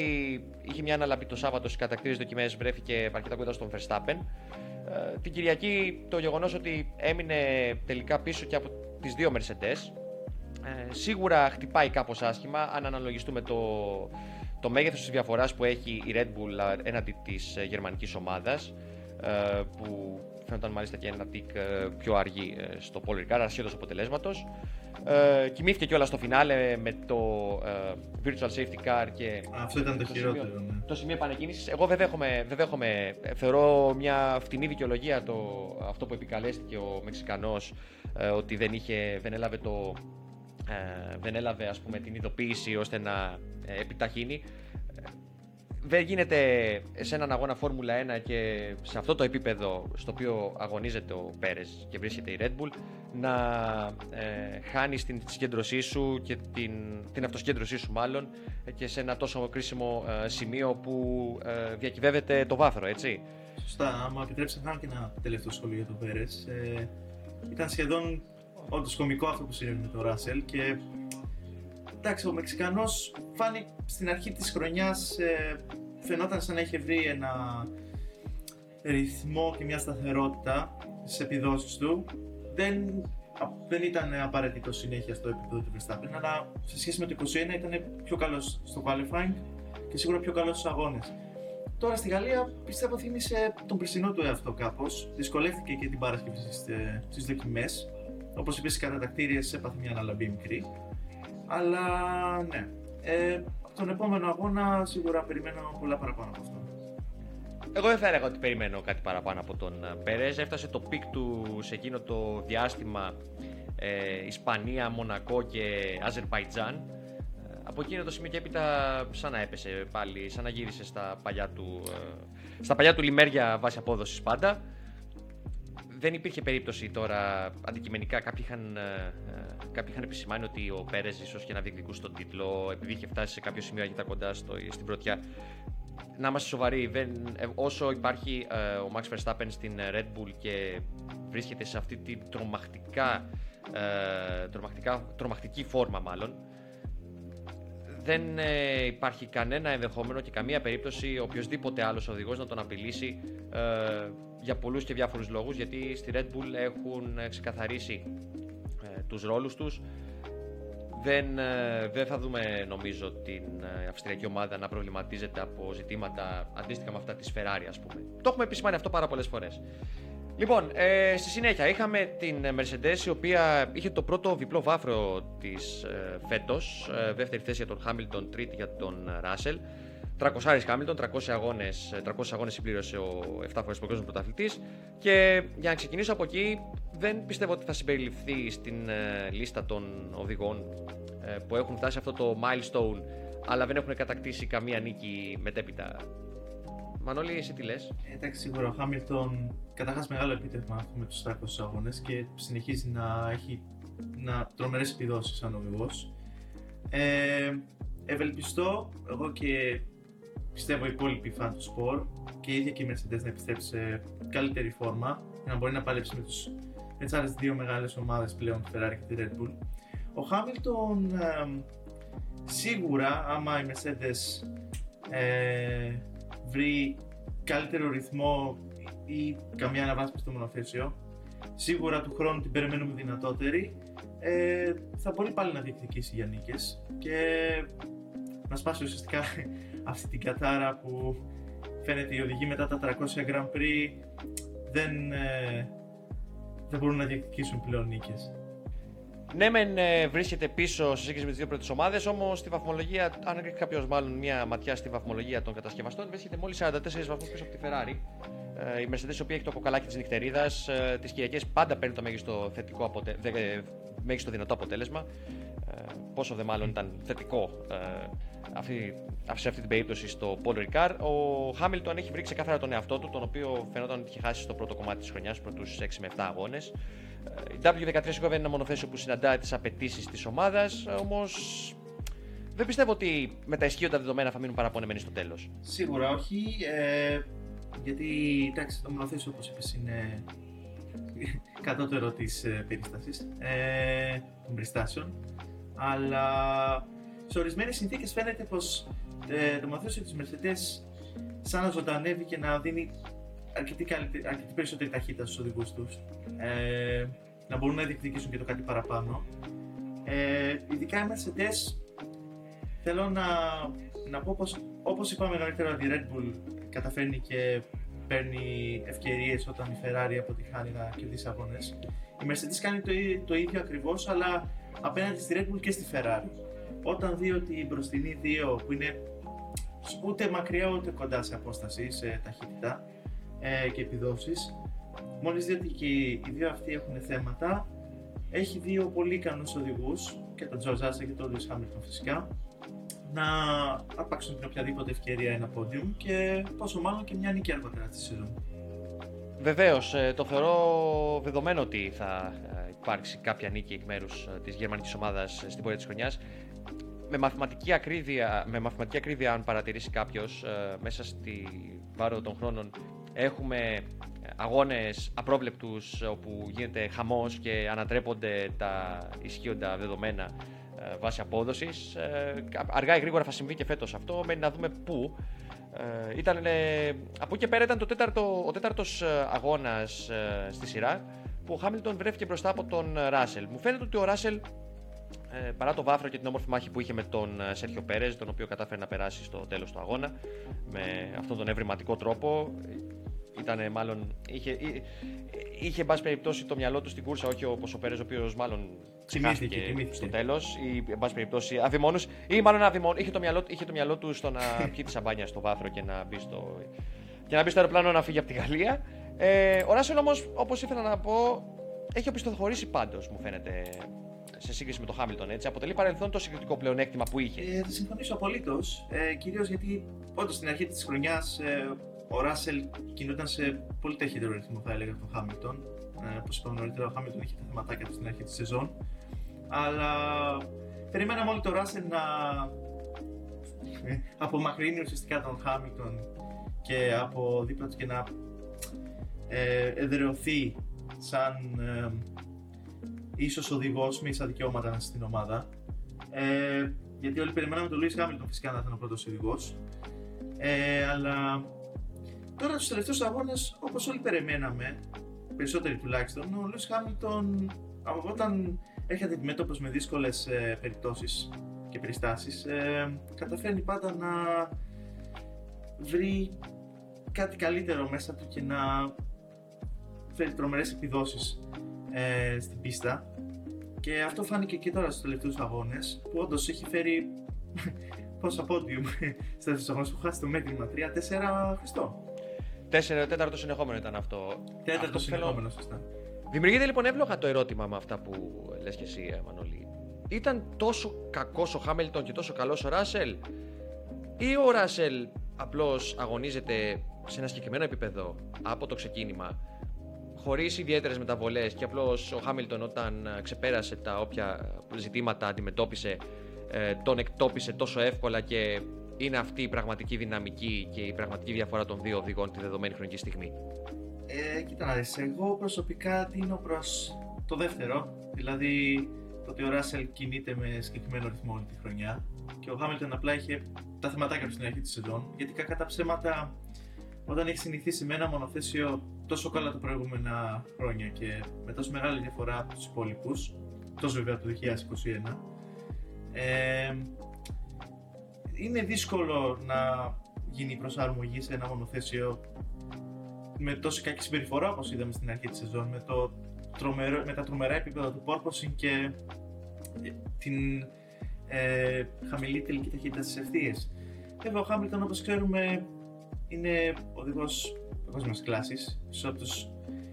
είχε μια αναλαμπή το Σάββατο στις κατακτήριες δοκιμές, βρέθηκε αρκετά κοντά στον Verstappen. Την Κυριακή το γεγονός ότι έμεινε τελικά πίσω και από τις δύο Mercedes, σίγουρα χτυπάει κάπως άσχημα αν αναλογιστούμε το μέγεθος της διαφοράς που έχει η Red Bull έναντι της γερμανικής ομάδας, που φαίνονταν μάλιστα και ένα τικ πιο αργή στο Paul Ricard, ασχέτως αποτελέσματος. Κοιμήθηκε κιόλας στο φινάλε με το Virtual Safety Car και αυτό ήταν το χειρότερο. Σημείο, το σημείο επανεκκίνησης. Εγώ δεν δέχομαι, θεωρώ μια φτηνή δικαιολογία αυτό που επικαλέστηκε ο Μεξικανός, ότι δεν έλαβε, ας πούμε, την ειδοποίηση ώστε να επιταχύνει. Δεν γίνεται σε έναν αγώνα Φόρμουλα 1 και σε αυτό το επίπεδο στο οποίο αγωνίζεται ο Pérez και βρίσκεται η Red Bull να χάνεις την συγκέντρωσή σου και την αυτοσκέντρωσή σου μάλλον και σε ένα τόσο κρίσιμο σημείο που διακυβεύεται το βάθρο, έτσι. Σωστά, άμα επιτρέψεις να κάνω και ένα τελευταίο σχόλιο για τον Pérez. Ήταν σχεδόν όντως κωμικό αυτό που συνέβη με τον Russell και εντάξει, ο Μεξικανός φάνηκε στην αρχή της χρονιάς, φαινόταν σαν να είχε βρει ένα ρυθμό και μια σταθερότητα στις επιδόσεις του. Δεν ήταν απαραίτητο συνέχεια στο επίπεδο του Verstappen, αλλά σε σχέση με το 21 ήταν πιο καλός στο qualifying και σίγουρα πιο καλός στους αγώνες. Τώρα στη Γαλλία πιστεύω θύμισε τον περσινό του εαυτό κάπως, δυσκολεύτηκε και την Παρασκευή στις δοκιμές. Όπως επίσης στις κατατακτήριες έπαθε μια αναλαμπή μικρή. Αλλά ναι, τον επόμενο αγώνα σίγουρα περιμένω πολλά παραπάνω από αυτό. Εγώ δεν θα έλεγα ότι περιμένω κάτι παραπάνω από τον Pérez. Έφτασε το πικ του σε εκείνο το διάστημα Ισπανία, Μονακό και Αζερμπαϊτζάν. Από εκείνο το σημείο και έπειτα σαν να έπεσε πάλι, σαν να γύρισε στα παλιά του λιμέρια βάσει απόδοσης πάντα. Δεν υπήρχε περίπτωση τώρα, αντικειμενικά κάποιοι είχαν επισημάνει ότι ο Pérez ίσως και να διεκδικούσε τον τίτλο επειδή είχε φτάσει σε κάποιο σημείο αρκετά κοντά στην πρωτιά. Να είμαστε σοβαροί, όσο υπάρχει ο Μαξ Φερστάπεν στην Red Bull και βρίσκεται σε αυτή την τρομακτική φόρμα μάλλον, δεν υπάρχει κανένα ενδεχόμενο και καμία περίπτωση οποιοσδήποτε άλλος οδηγός να τον απειλήσει για πολλούς και διάφορους λόγους, γιατί στη Red Bull έχουν ξεκαθαρίσει τους ρόλους τους. Δεν θα δούμε, νομίζω, την αυστριακή ομάδα να προβληματίζεται από ζητήματα αντίστοιχα με αυτά της Ferrari, ας πούμε. Το έχουμε επισημάνει αυτό πάρα πολλές φορές. Λοιπόν, στη συνέχεια είχαμε την Mercedes, η οποία είχε το πρώτο διπλό βάφρο της φέτος, δεύτερη θέση για τον Χάμιλτον, τρίτη για τον Russell. 300 Χάμιλτον, 300 αγώνες συμπλήρωσε ο 7 φορές παγκόσμιος πρωταθλητής. Και για να ξεκινήσω από εκεί, δεν πιστεύω ότι θα συμπεριληφθεί στην λίστα των οδηγών που έχουν φτάσει αυτό το milestone, αλλά δεν έχουν κατακτήσει καμία νίκη μετέπειτα. Μανώλη, εσύ τι λες? Εντάξει, σίγουρα ο Χάμιλτον καταρχάς μεγάλο επίτευγμα με τους 300 αγώνες και συνεχίζει να έχει τρομερές επιδόσεις σαν οδηγός. Ευελπιστώ εγώ και πιστεύω οι υπόλοιποι φαν του σπορ και η ίδια και η Mercedes να επιστρέψει σε καλύτερη φόρμα για να μπορεί να παλέψει με τις άλλες δύο μεγάλες ομάδες πλέον, τη Ferrari και τη Red Bull. Ο Χάμιλτον σίγουρα, άμα η Mercedes βρει καλύτερο ρυθμό ή καμία αναβάθμιση στο μονοθέσιο, σίγουρα του χρόνου την περιμένουμε δυνατότερη, θα μπορεί πάλι να διεκδικήσει για νίκες και να σπάσει ουσιαστικά αυτή την κατάρα που φαίνεται οι οδηγοί μετά τα 300 Grand Prix δεν μπορούν να διεκδικήσουν πλέον νίκες. Ναι, μεν βρίσκεται πίσω σε σύγκριση με τις δύο πρώτες ομάδες, όμως στη βαθμολογία, αν έχει κάποιος μάλλον μια ματιά στη βαθμολογία των κατασκευαστών, βρίσκεται μόλις 44 βαθμούς πίσω από τη Ferrari. Η Mercedes, η οποία έχει το κοκαλάκι της νυχτερίδας, τις Κυριακές πάντα παίρνει το μέγιστο δυνατό αποτέλεσμα. Πόσο δε μάλλον ήταν θετικό σε αυτή την περίπτωση στο Paul Ricard. Ο Χάμιλτον έχει βρει ξεκάθαρα τον εαυτό του, τον οποίο φαινόταν ότι είχε χάσει στο πρώτο κομμάτι της χρονιάς, πρώτους 6 με 7 αγώνες. Η W13 βέβαια είναι ένα μονοθέσιο που συναντά τις απαιτήσεις της ομάδας, όμως δεν πιστεύω ότι με τα ισχύοντα δεδομένα θα μείνουν παραπονεμένοι στο τέλος. Σίγουρα όχι, γιατί εντάξει, το μονοθέσιο όπως είπες είναι κατώτερο της περίστασης, των περιστάσεων, αλλά σε ορισμένες συνθήκες φαίνεται πως το μονοθέσιο της Mercedes σαν να ζωντανεύει και να δίνει αρκετή περισσότερη ταχύτητα στους οδηγούς τους, να μπορούν να διεκδικήσουν και το κάτι παραπάνω. Ειδικά οι Mercedes, θέλω να πω πως όπως είπαμε νωρίτερα ότι η Red Bull καταφέρνει και παίρνει ευκαιρίες όταν η Ferrari αποτυχάνει να κερδίσει αγώνες, η Mercedes κάνει το ίδιο ακριβώς, αλλά απέναντι στη Red Bull και στη Ferrari. Όταν δει ότι η μπροστινή 2 που είναι ούτε μακριά ούτε κοντά σε απόσταση, σε ταχύτητα και επιδόσεις, μόλις δει ότι και οι δύο αυτοί έχουν θέματα, έχει δύο πολύ ικανούς οδηγούς, και τον Τζορτζάσα και τον Λούι Χάμιλτον φυσικά, να αρπάξουν την οποιαδήποτε ευκαιρία ένα podium και πόσο μάλλον και μια νίκη αργότερα στη σεζόν. Βεβαίως, το θεωρώ δεδομένο ότι θα υπάρξει κάποια νίκη εκ μέρους της γερμανικής ομάδας στην πορεία της χρονιάς. Με μαθηματική ακρίβεια, αν παρατηρήσει κάποιος, μέσα στη βάρο των χρόνων έχουμε αγώνες απρόβλεπτους όπου γίνεται χαμός και ανατρέπονται τα ισχύοντα δεδομένα βάσει απόδοσης. Αργά ή γρήγορα θα συμβεί και φέτος αυτό, μένει να δούμε πού. Από εκεί και πέρα ήταν ο τέταρτος αγώνας στη σειρά που ο Χάμιλτον βρέθηκε μπροστά από τον Russell. Μου φαίνεται ότι ο Russell, παρά το βάφρο και την όμορφη μάχη που είχε με τον Σέρχιο Πέρες, τον οποίο κατάφερε να περάσει στο τέλος του αγώνα με αυτόν τον ευρηματικό τρόπο, ήταν μάλλον, είχε εν πάση περιπτώσει το μυαλό του στην κούρσα, όχι όπως ο Πέρες, ο οποίος μάλλον ξεχάστηκε στο τέλος, ή εν πάση περιπτώσει αδειμόνους, ή μάλλον είχε το μυαλό του στο να πιει τη σαμπάνια στο βάθρο και να μπει στο αεροπλάνο να φύγει από τη Γαλλία. Ο Russell όμως, όπως ήθελα να πω, έχει οπισθοχωρήσει πάντως, μου φαίνεται, σε σύγκριση με τον Χάμιλτον, έτσι. Αποτελεί παρελθόν το συγκριτικό πλεονέκτημα που είχε. Θα συμφωνήσω απολύτως. Κυρίως γιατί όντως στην αρχή της χρονιάς ο Russell κινούνταν σε πολύ ταχύτερο ρυθμό, θα έλεγα, από τον Χάμιλτον. Όπως είπαμε νωρίτερα, ο Χάμιλτον είχε τα θεματάκια του στην αρχή της σεζόν. Αλλά περιμέναμε όλοι τον Russell να απομακρύνει ουσιαστικά τον Χάμιλτον και από δίπλα του και να εδραιωθεί σαν ίσως οδηγός με ίσα δικαιώματα στην ομάδα. Γιατί όλοι περιμέναμε τον Λούι Χάμιλτον φυσικά να ήταν ο πρώτος οδηγός. Αλλά τώρα στους τελευταίους αγώνες, όπως όλοι περιμέναμε, περισσότεροι τουλάχιστον, ο Λούις Χάμιλτον, όταν έρχεται αντιμέτωπος με δύσκολες περιπτώσεις και περιστάσεις, καταφέρνει πάντα να βρει κάτι καλύτερο μέσα του και να φέρει τρομερές επιδόσεις στην πίστα. Και αυτό φάνηκε και τώρα στους τελευταίους αγώνες, που όντως έχει φέρει πόσα πόντιουμ στα δευτερόλεπτα που χάσει το μέτρημα, 3-4 Χριστό. Τέταρτο συνεχόμενο ήταν αυτό. Τέταρτο συνεχόμενο, σωστά. Δημιουργείται λοιπόν εύλογα το ερώτημα με αυτά που λες και εσύ, Μανώλη. Ήταν τόσο κακός ο Χάμιλτον και τόσο καλός ο Russell, ή ο Russell απλώς αγωνίζεται σε ένα συγκεκριμένο επίπεδο από το ξεκίνημα, χωρίς ιδιαίτερες μεταβολές, και απλώς ο Χάμιλτον όταν ξεπέρασε τα όποια ζητήματα αντιμετώπισε, τον εκτόπισε τόσο εύκολα και είναι αυτή η πραγματική δυναμική και η πραγματική διαφορά των δύο οδηγών τη δεδομένη χρονική στιγμή? Κοίτα να δεις, εγώ προσωπικά τείνω προς το δεύτερο, δηλαδή το ότι ο Russell κινείται με συγκεκριμένο ρυθμό όλη τη χρονιά και ο Hamilton απλά είχε τα θεματάκια του στην αρχή της σεζόν, γιατί κακά τα ψέματα, όταν έχει συνηθίσει με ένα μονοθέσιο τόσο καλά τα προηγούμενα χρόνια και με τόσο μεγάλη διαφορά από τους υπόλοιπους, τόσο βέβαια το 2021, είναι δύσκολο να γίνει προσαρμογή σε ένα μονοθέσιο με τόση κακή συμπεριφορά όπως είδαμε στην αρχή της σεζόν, με τα τρομερά επίπεδα του πόρποσιν και την χαμηλή τελική ταχύτητα στις ευθείες. Βέβαια, ο Χάμιλτον, όπως ξέρουμε, είναι οδηγός παγκόσμιας κλάσης, ίσως από τους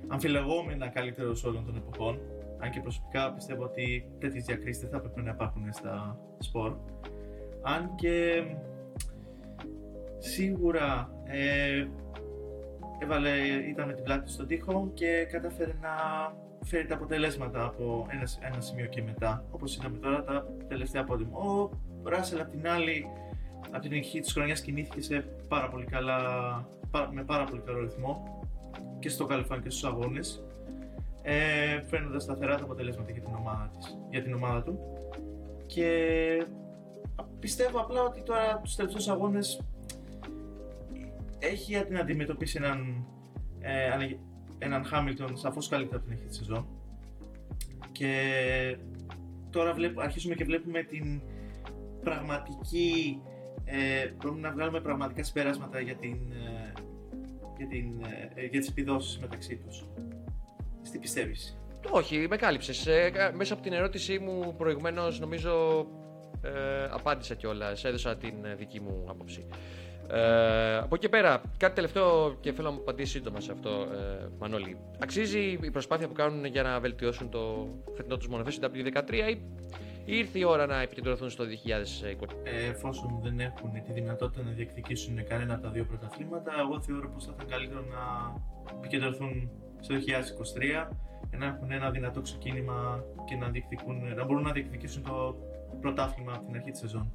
αμφιλεγόμενα καλύτερους όλων των εποχών. Αν και προσωπικά πιστεύω ότι τέτοιες διακρίσεις δεν θα πρέπει να υπάρχουν στα σπορ. αν και σίγουρα ήταν με την πλάτη στον τοίχο και κατάφερε να φέρει τα αποτελέσματα από ένα σημείο και μετά, όπως είδαμε τώρα τα τελευταία απόδειμα. Ο Russell απ' την άλλη, από την αρχή της χρονιάς κινήθηκε σε πάρα πολύ καλά, με πάρα πολύ καλό ρυθμό και στο Καλυφάν και στους αγώνες, φέρνοντας σταθερά τα αποτελέσματα για την ομάδα του. Και πιστεύω απλά ότι τώρα τους τελευταίους αγώνες έχει να αντιμετωπίσει έναν Χάμιλτον σαφώς καλύτερα από την αρχή της σεζόν. Και τώρα αρχίζουμε και βλέπουμε την πραγματική, μπορούμε να βγάλουμε πραγματικά συμπεράσματα για τις επιδόσεις μεταξύ τους. Τι πιστεύεις? Όχι, με κάλυψες. Μέσα από την ερώτησή μου προηγουμένως νομίζω απάντησα κιόλας, έδωσα την δική μου άποψη. Από εκεί πέρα, κάτι τελευταίο και θέλω να μου απαντήσει σύντομα σε αυτό, Μανώλη. Αξίζει η προσπάθεια που κάνουν για να βελτιώσουν το φετινό τους μονοθέσιο W13 ή ήρθε η ώρα να επικεντρωθούν στο 2020? Εφόσον δεν έχουν τη δυνατότητα να διεκδικήσουν κανένα από τα δύο πρωταθλήματα, εγώ θεωρώ πως θα ήταν καλύτερο να επικεντρωθούν στο 2023 για να έχουν ένα δυνατό ξεκίνημα και να μπορούν να διεκδικήσουν το πρωτάθλημα από την αρχή της σεζόν.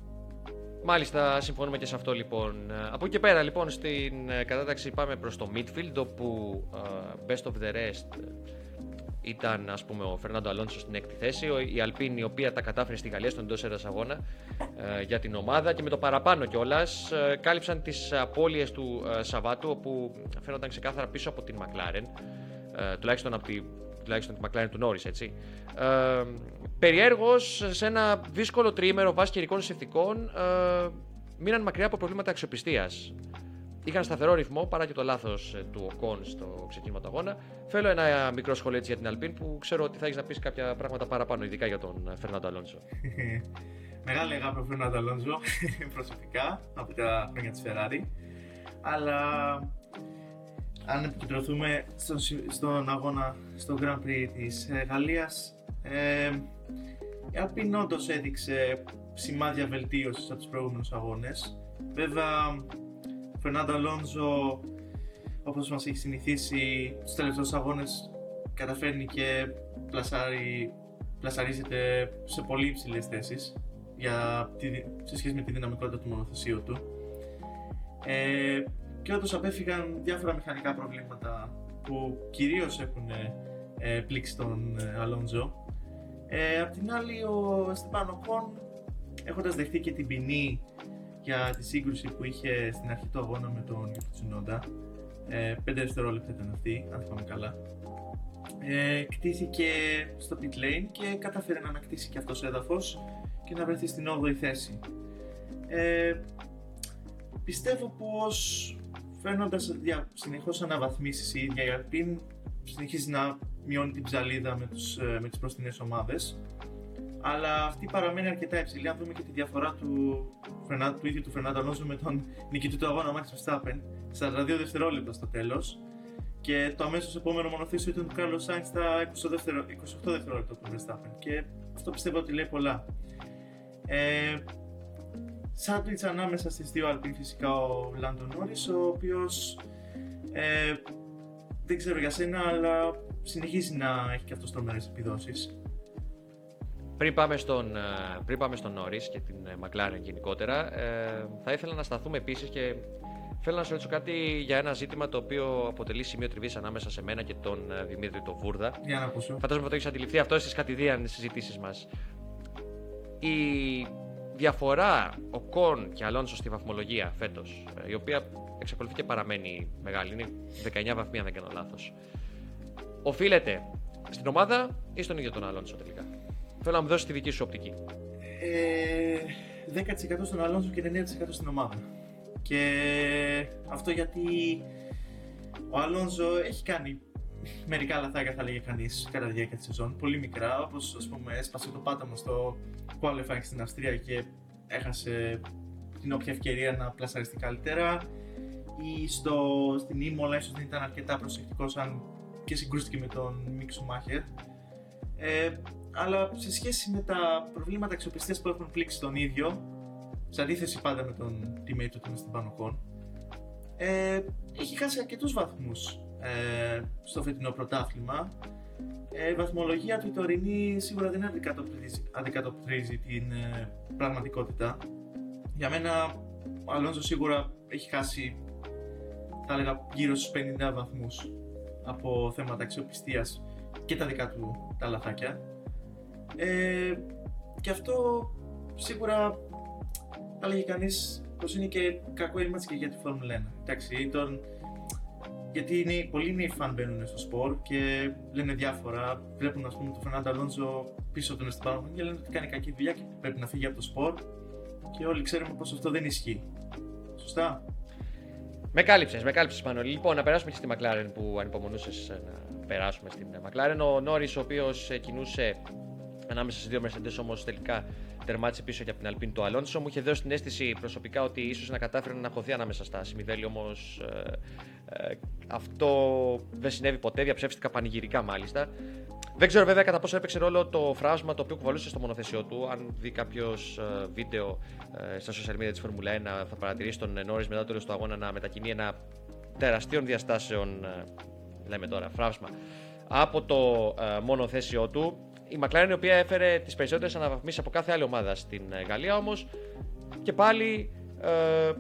Μάλιστα, συμφωνούμε και σε αυτό λοιπόν. Από εκεί πέρα λοιπόν στην κατάταξη πάμε προς το midfield, όπου best of the rest ήταν, ας πούμε, ο Φερνάντο Αλόνσο στην έκτη θέση, η Αλπίνη η οποία τα κατάφερε στη Γαλλία στον εντός έδρας αγώνα για την ομάδα και με το παραπάνω κιόλας κάλυψαν τις απώλειες του Σαββάτου, όπου φαίνονταν ξεκάθαρα πίσω από την Μακλάρεν, τουλάχιστον τη Μακλάρεν του Νόρις, έτσι. Περιέργως, σε ένα δύσκολο τριήμερο βάσει καιρικών συνθηκών, μείναν μακριά από προβλήματα αξιοπιστίας. Είχαν σταθερό ρυθμό παρά και το λάθος του Οκόν στο ξεκίνημα του αγώνα. Θέλω ένα μικρό σχόλιο για την Αλπίν, που ξέρω ότι θα έχεις να πεις κάποια πράγματα παραπάνω, ειδικά για τον Φερνάντο Αλόνσο. Μεγάλη αγάπη ο Φερνάντο Αλόνσο προσωπικά από τα χρόνια της Φεράρι. Αλλά αν επικεντρωθούμε στον αγώνα στο Grand Prix της Γαλλίας, η Αλπίν όντως έδειξε σημάδια βελτίωσης από τους προηγούμενους αγώνες. Βέβαια, ο Φερνάντο Αλόνσο, όπως μας έχει συνηθίσει στους τελευταίους αγώνες, καταφέρνει και πλασαρίζεται σε πολύ υψηλές θέσεις σε σχέση με τη δυναμικότητα του μονοθεσίου του. Και όντως απέφυγαν διάφορα μηχανικά προβλήματα που κυρίως έχουν πλήξει τον Αλόνσο. Απ' την άλλη, ο Esteban Ocon, έχοντας δεχτεί και την ποινή για τη σύγκρουση που είχε στην αρχή του αγώνα με τον Τσουνόντα, 5 δευτερόλεπτα ήταν αυτή, αν θυμάμαι καλά, κτήθηκε στο pit lane και κατάφερε να ανακτήσει και αυτός έδαφος και να βρεθεί στην 8η θέση. Πιστεύω πως, φαίνοντας συνεχώς αναβαθμίσεις, η ίδια η Αλπίν συνεχίζει να μειώνει την ψαλίδα με τις προστινές ομάδες, αλλά αυτή παραμένει αρκετά υψηλή. Αν δούμε και τη διαφορά του ίδιου του Φερνάντο Αλόνσο με τον νικητή του αγώνα Μαξ Φερστάπεν, 42 δευτερόλεπτα στο τέλος, και το αμέσως επόμενο μονοθέσιο ήταν του Κάρλος Σάινζ στα 28 δευτερόλεπτα του Φερστάπεν, και αυτό πιστεύω ότι λέει πολλά. Σάντουιτς ανάμεσα στις δύο Αλπίν φυσικά ο Λάντο Νόρις, ο οποίος δεν ξέρω για σένα, αλλά συνεχίζει να έχει και αυτός τρομερές επιδόσεις. Πριν πάμε στον Νόρις και την Μακλάρεν γενικότερα, θα ήθελα να σταθούμε επίσης και θέλω να σου ρωτήσω κάτι για ένα ζήτημα το οποίο αποτελεί σημείο τριβής ανάμεσα σε μένα και τον Δημήτρη τον Βούρδα. Για να ακούσω. Φαντάζομαι το έχεις αντιληφθεί αυτό στις κατηδίαν συζητήσεις μας. Η διαφορά Οκόν και Αλόνσο στη βαθμολογία φέτος, η οποία εξακολουθεί και παραμένει μεγάλη, είναι 19 βαθμοί αν δεν κάνω λάθος, οφείλεται στην ομάδα ή στον ίδιο τον Αλόνσο τελικά? Θέλω να μου δώσεις τη δική σου οπτική. 10% στον Αλόνσο και 9% στην ομάδα. Και αυτό γιατί ο Αλόνσο έχει κάνει μερικά λαθάκια, θα λέγει κανείς, κατά τη διάρκεια της σεζόν. Πολύ μικρά, όπως ας πούμε έσπασε το πάτωμα στο qualifying στην Αυστρία και έχασε την όποια ευκαιρία να πλασαριστεί καλύτερα. Ή στην Ίμολα, ίσως δεν ήταν αρκετά προσεκτικός, αν και συγκρούστηκε με τον Μικ Σουμάχερ. Αλλά σε σχέση με τα προβλήματα αξιοπιστίας που έχουν πλήξει τον ίδιο, σε αντίθεση πάντα με τον teammate του Esteban Ocon, έχει χάσει αρκετούς βαθμούς στο φετινό πρωτάθλημα. Η βαθμολογία του η τωρινή σίγουρα δεν αντικατοπτρίζει την πραγματικότητα. Για μένα ο Αλόνσο σίγουρα έχει χάσει, θα έλεγα, γύρω στους 50 βαθμούς από θέματα αξιοπιστίας και τα δικά του τα λαθάκια. Και αυτό σίγουρα θα λέγει κανείς πως είναι και κακό image και για τη Formula 1. Εντάξει, γιατί είναι, πολλοί νέοι φαν μπαίνουν στο σπορ και λένε διάφορα. Βλέπουν, ας πούμε, τον Φερνάντο Αλόνσο πίσω τον Esteban Ocon και λένε ότι κάνει κακή δουλειά και πρέπει να φύγει από το σπορ. Και όλοι ξέρουμε πως αυτό δεν ισχύει. Σωστά. Με κάλυψες, Μανώλη. Λοιπόν, να περάσουμε και στη McLaren που ανυπομονούσες να περάσουμε στην McLaren. Ο Norris, ο οποίος κινούσε ανάμεσα στις δύο Mercedes, όμως τελικά τερμάτισε πίσω και από την Αλπίνη του Αλόνσο. Μου είχε δώσει την αίσθηση προσωπικά ότι ίσως να κατάφερε να χωθεί ανάμεσα στα Σιμιδέλη, όμως αυτό δεν συνέβη ποτέ. Διαψεύστηκα πανηγυρικά μάλιστα. Δεν ξέρω βέβαια κατά πόσο έπαιξε ρόλο το φράσμα το οποίο κουβαλούσε στο μονοθεσιό του. Αν δει κάποιος βίντεο στα social media της Formula 1, θα παρατηρήσει τον Norris μετά το τέλος του αγώνα να μετακινεί ένα τεραστίων διαστάσεων φράσμα από το μονοθεσιό του. Η McLaren, η οποία έφερε τις περισσότερες αναβαθμίσεις από κάθε άλλη ομάδα στην Γαλλία, όμως και πάλι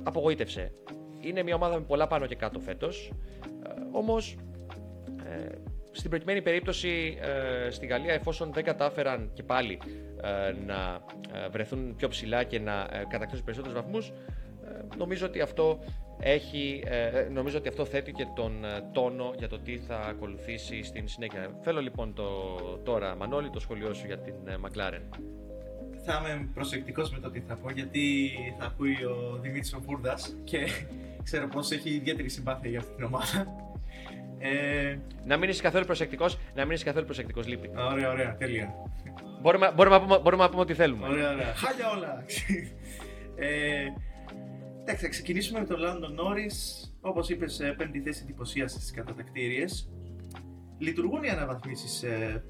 απογοήτευσε. Είναι μια ομάδα με πολλά πάνω και κάτω φέτος, όμως στην προκειμένη περίπτωση στη Γαλλία, εφόσον δεν κατάφεραν και πάλι να βρεθούν πιο ψηλά και να κατακτήσουν περισσότερους βαθμούς, νομίζω ότι αυτό θέτει και τον τόνο για το τι θα ακολουθήσει στην συνέχεια. Θέλω λοιπόν τώρα, Μανώλη, το σχολείο σου για την McLaren. Θα είμαι προσεκτικός με το τι θα πω, γιατί θα ακούει ο Δημήτρης Βούρδας και ξέρω πως έχει ιδιαίτερη συμπάθεια για αυτή την ομάδα. Να μην είσαι καθόλου προσεκτικός, λείπει. Ωραία, τέλεια. Μπορούμε να πούμε ό,τι θέλουμε. Ωραία. Χάλια όλα. Εντάξει, ξεκινήσουμε με τον Λάντο Νόρις. Όπως είπες, πέμπτη θέση εντυπωσίαση στις κατατακτήριες. Λειτουργούν οι αναβαθμίσεις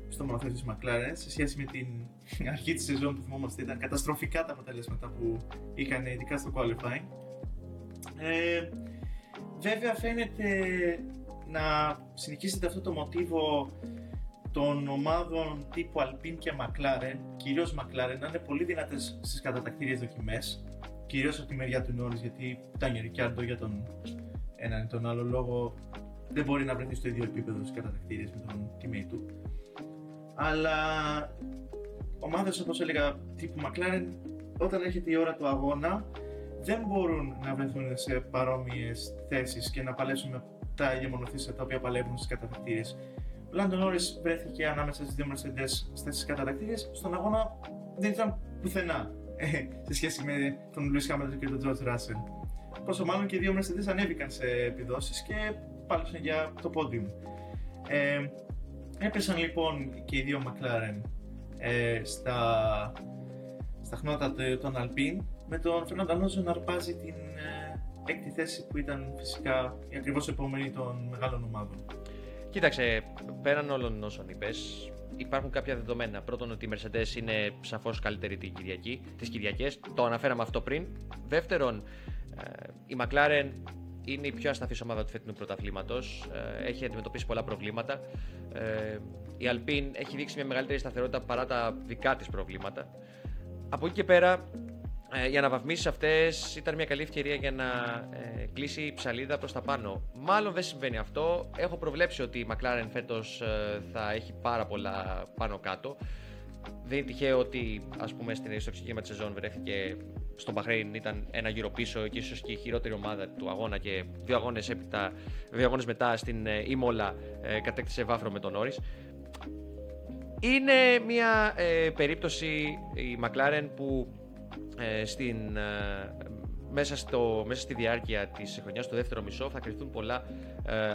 στο μονοθέσιο της McLaren σε σχέση με την αρχή της σεζόν που θυμόμαστε. Ήταν καταστροφικά τα αποτελέσματα που είχαν, ειδικά στο qualifying. Βέβαια, φαίνεται να συνεχίσετε αυτό το μοτίβο των ομάδων τύπου Alpine και McLaren, κυρίως McLaren, να είναι πολύ δυνατές στις κατατακτήριες δοκιμές. Κυρίως από τη μεριά του Νόρις, γιατί ήταν και ο Ρικιάρντο για τον έναν ή τον άλλο λόγο δεν μπορεί να βρεθεί στο ίδιο επίπεδο στις κατατακτήριες με τον teammate του. Αλλά ομάδες, όπως έλεγα, τύπου McLaren, όταν έρχεται η ώρα του αγώνα δεν μπορούν να βρεθούν σε παρόμοιες θέσεις και να παλέψουν με τα ίδια μονοθήσια τα οποία παλεύουν στις κατατακτήριες. Ο Λάντο Νόρις βρέθηκε ανάμεσα στις δύο Mercedes στις κατατακτήριες, στον αγώνα δεν ήταν πουθενά. Σε σχέση με τον Λούι Χάμιλτον και τον Τζορτζ Ράσελ. Πόσο μάλλον και οι δύο Mercedes ανέβηκαν σε επιδόσεις και πάλεψαν για το πόντιουμ. Έπεσαν λοιπόν και οι δύο McLaren στα χνότα των Alpine, με τον Φερνάντο Αλόνσο να αρπάζει την έκτη θέση που ήταν φυσικά η ακριβώς επόμενη των μεγάλων ομάδων. Κοίταξε, πέραν όλων όσων είπες, υπάρχουν κάποια δεδομένα. Πρώτον, ότι οι Mercedes είναι σαφώς καλύτεροι τις Κυριακές. Το αναφέραμε αυτό πριν. Δεύτερον, η McLaren είναι η πιο ασταθής ομάδα του φετινού πρωταθλήματος. Έχει αντιμετωπίσει πολλά προβλήματα. Η Alpine έχει δείξει μια μεγαλύτερη σταθερότητα παρά τα δικά της προβλήματα. Από εκεί και πέρα, οι αναβαθμίσεις αυτές ήταν μια καλή ευκαιρία για να κλείσει η ψαλίδα προς τα πάνω. Μάλλον δεν συμβαίνει αυτό. Έχω προβλέψει ότι η McLaren φέτος θα έχει πάρα πολλά πάνω κάτω. Δεν είναι τυχαίο ότι, ας πούμε, στο ξεκίνημα της σεζόν βρέθηκε στον Μπαχρέιν, ήταν ένα γύρο πίσω και ίσως και η χειρότερη ομάδα του αγώνα, και δύο αγώνες μετά στην Ίμολα κατέκτησε βάφρο με τον Νόρις. Είναι μια περίπτωση η McLaren που μέσα στη διάρκεια της χρονιάς, στο δεύτερο μισό, θα κρυφθούν πολλά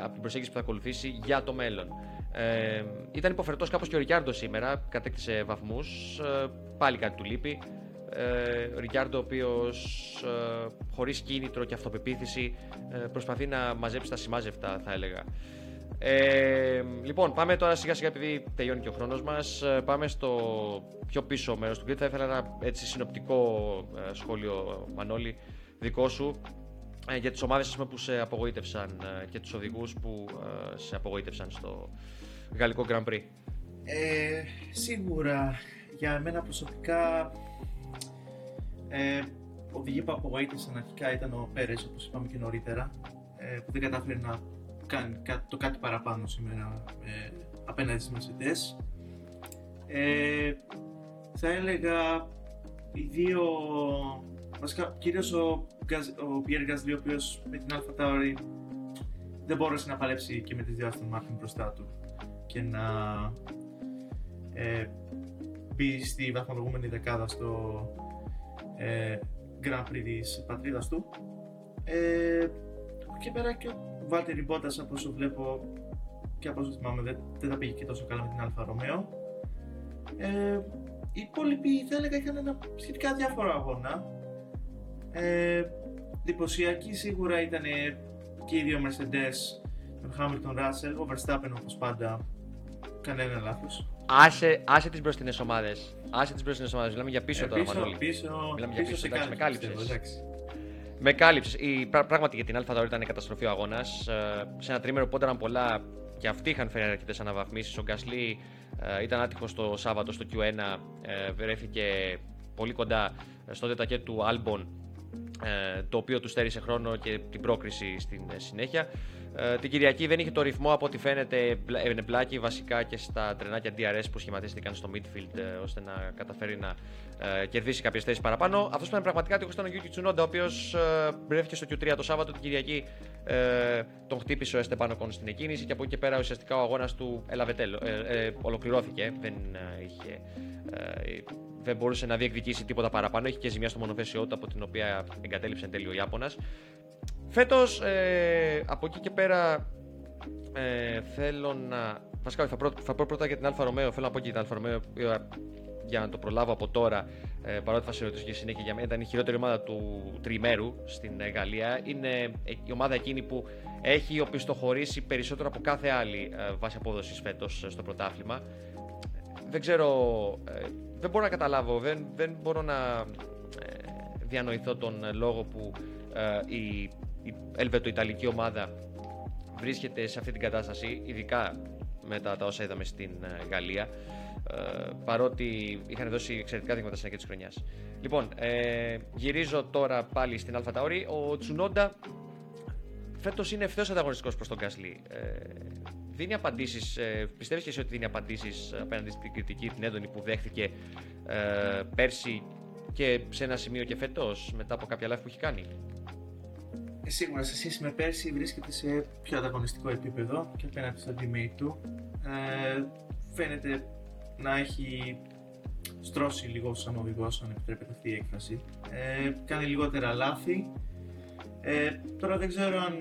από την προσέγγιση που θα ακολουθήσει για το μέλλον. Ήταν υποφερτός κάπως και ο Ρικιάρντο σήμερα, κατέκτησε βαθμούς, πάλι κάτι του λείπει. Ο Ρικιάρντο, ο οποίος χωρίς κίνητρο και αυτοπεποίθηση προσπαθεί να μαζέψει τα σημάζευτα, θα έλεγα. Λοιπόν, πάμε τώρα σιγά σιγά, επειδή τελειώνει και ο χρόνος μας, πάμε στο πιο πίσω μέρος του grid. Θα ήθελα ένα έτσι συνοπτικό σχόλιο, Μανώλη, δικό σου για τις ομάδες που σε απογοήτευσαν και τους οδηγούς που σε απογοήτευσαν στο Γαλλικό Grand Prix. Σίγουρα για μένα προσωπικά ο οδηγοί που απογοήτευσαν αρχικά ήταν ο Πέρες, όπως είπαμε και νωρίτερα, που δεν κατάφερε να κάνει το κάτι παραπάνω σήμερα απέναντι στις Μερσεντές. Θα έλεγα οι δύο, βασικά κυρίως ο Πιέρ Γκαζλί, ο οποίος με την Αλφα Τάουρι δεν μπόρεσε να παλέψει και με τις δύο Άστον Μάρτιν μπροστά του και να μπει στη βαθμολογούμενη δεκάδα στο Grand Prix της πατρίδας του. Και πέρα και ο Βάλτερι Μπότας, από όσο βλέπω και από όσο θυμάμαι, δεν τα πήγε και τόσο καλά με την Αλφα Ρωμαίο. Οι υπόλοιποι, θα έλεγα, είχαν ένα σχετικά διάφορο αγώνα. Εντυπωσιακή σίγουρα ήταν και οι δύο Mercedes, τον Χάμιλτον Ράσελ, ο Verstappen όπως πάντα, κανένα λάθος. Άσε τις μπροστινές ομάδες, μιλάμε για πίσω τώρα, Μανώλη. Μιλάμε για πίσω, εντάξει, με κάλυψες. Με κάλυψες, πράγματι για την Αλφα Ταουρί ήταν καταστροφή ο αγώνας, σε ένα τρίμερο πόνταραν πολλά και αυτοί είχαν φέρει αρκετές αναβαθμίσεις. Ο Γκασλί ήταν άτυχος το Σάββατο στο Q1, βρέθηκε πολύ κοντά στο τετακέ του Άλμπον, το οποίο του στέρισε χρόνο και την πρόκριση στην συνέχεια. Την Κυριακή δεν είχε το ρυθμό, από ό,τι φαίνεται, ευνεπλάκι βασικά και στα τρενάκια DRS που σχηματίστηκαν στο midfield, ώστε να καταφέρει να κερδίσει κάποιες θέσεις παραπάνω. Αυτός που ήταν πραγματικά τυχός ήταν ο Yuki Tsunoda, ο οποίος βρέθηκε στο Q3 το Σάββατο. Την Κυριακή τον χτύπησε ο Esteban Ocon στην εκκίνηση και από εκεί και πέρα ουσιαστικά ο αγώνας του έλαβε τέλος. Ολοκληρώθηκε, δεν μπορούσε να διεκδικήσει τίποτα παραπάνω. Είχε και ζημιά στο μονοθέσιό του, από την οποία εγκατέλειψε εν τέλει ο Ιάπωνας. Φέτος, από εκεί και πέρα, θέλω να... Βασικά, θα πω πρώτα για την Αλφα Ρωμαίο. Θέλω να πω και για την Αλφα Ρωμαίο, για να το προλάβω από τώρα, παρότι θα σε ρωτήσω και συνέχεια, για μένα ήταν η χειρότερη ομάδα του τριημέρου στην Γαλλία. Είναι η ομάδα εκείνη που έχει οπισθοχωρήσει περισσότερο από κάθε άλλη βάση απόδοσης φέτος στο πρωτάθλημα. Δεν ξέρω, δεν μπορώ να καταλάβω, δεν μπορώ να διανοηθώ τον λόγο που η ελβετο-ιταλική ομάδα βρίσκεται σε αυτή την κατάσταση, ειδικά μετά τα όσα είδαμε στην Γαλλία, παρότι είχαν δώσει εξαιρετικά δείγματα στην αρχή της χρονιάς. Λοιπόν, γυρίζω τώρα πάλι στην Αλφα Ταόρι. Ο Τσουνόντα φέτος είναι ευθέως ανταγωνιστικός προς τον Γκασλί. Δίνει απαντήσεις, πιστεύεις και εσύ ότι δίνει απαντήσεις απέναντι στην κριτική την έντονη που δέχθηκε πέρσι και σε ένα σημείο και φέτος, μετά από κάποια λάθη που έχει κάνει? Σίγουρα, σε σχέση με πέρσι, βρίσκεται σε πιο ανταγωνιστικό επίπεδο και απέναντι στο teammate του. Φαίνεται να έχει στρώσει λίγο σαν οδηγός, αν επιτρέπεται αυτή η έκφραση. Κάνει λιγότερα λάθη. Τώρα δεν ξέρω αν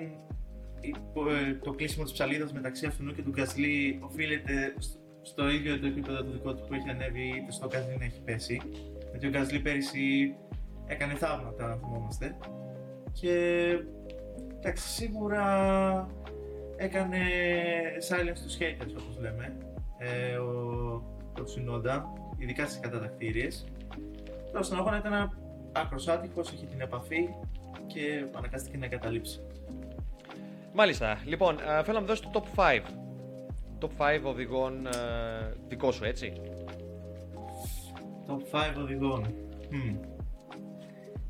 το κλείσιμο της ψαλίδας μεταξύ αυτού και του Γκασλί οφείλεται στο ίδιο το επίπεδο του δικό του που έχει ανέβει, είτε στο Γκασλί να έχει πέσει. Γιατί ο Γκασλί πέρυσι έκανε θαύματα, αν θυμόμαστε. Και εντάξει, σίγουρα έκανε silence στους haters, όπως λέμε, ο Τσουνόντα, ειδικά στις κατατακτήριες. Τώρα στον αγώνα ήταν άκρος άτυχος, είχε την επαφή και αναγκάστηκε να εγκαταλείψει. Μάλιστα. Λοιπόν, θέλω να μου δώσεις το top 5. Top 5 οδηγών, δικό σου, έτσι. Top 5 οδηγών.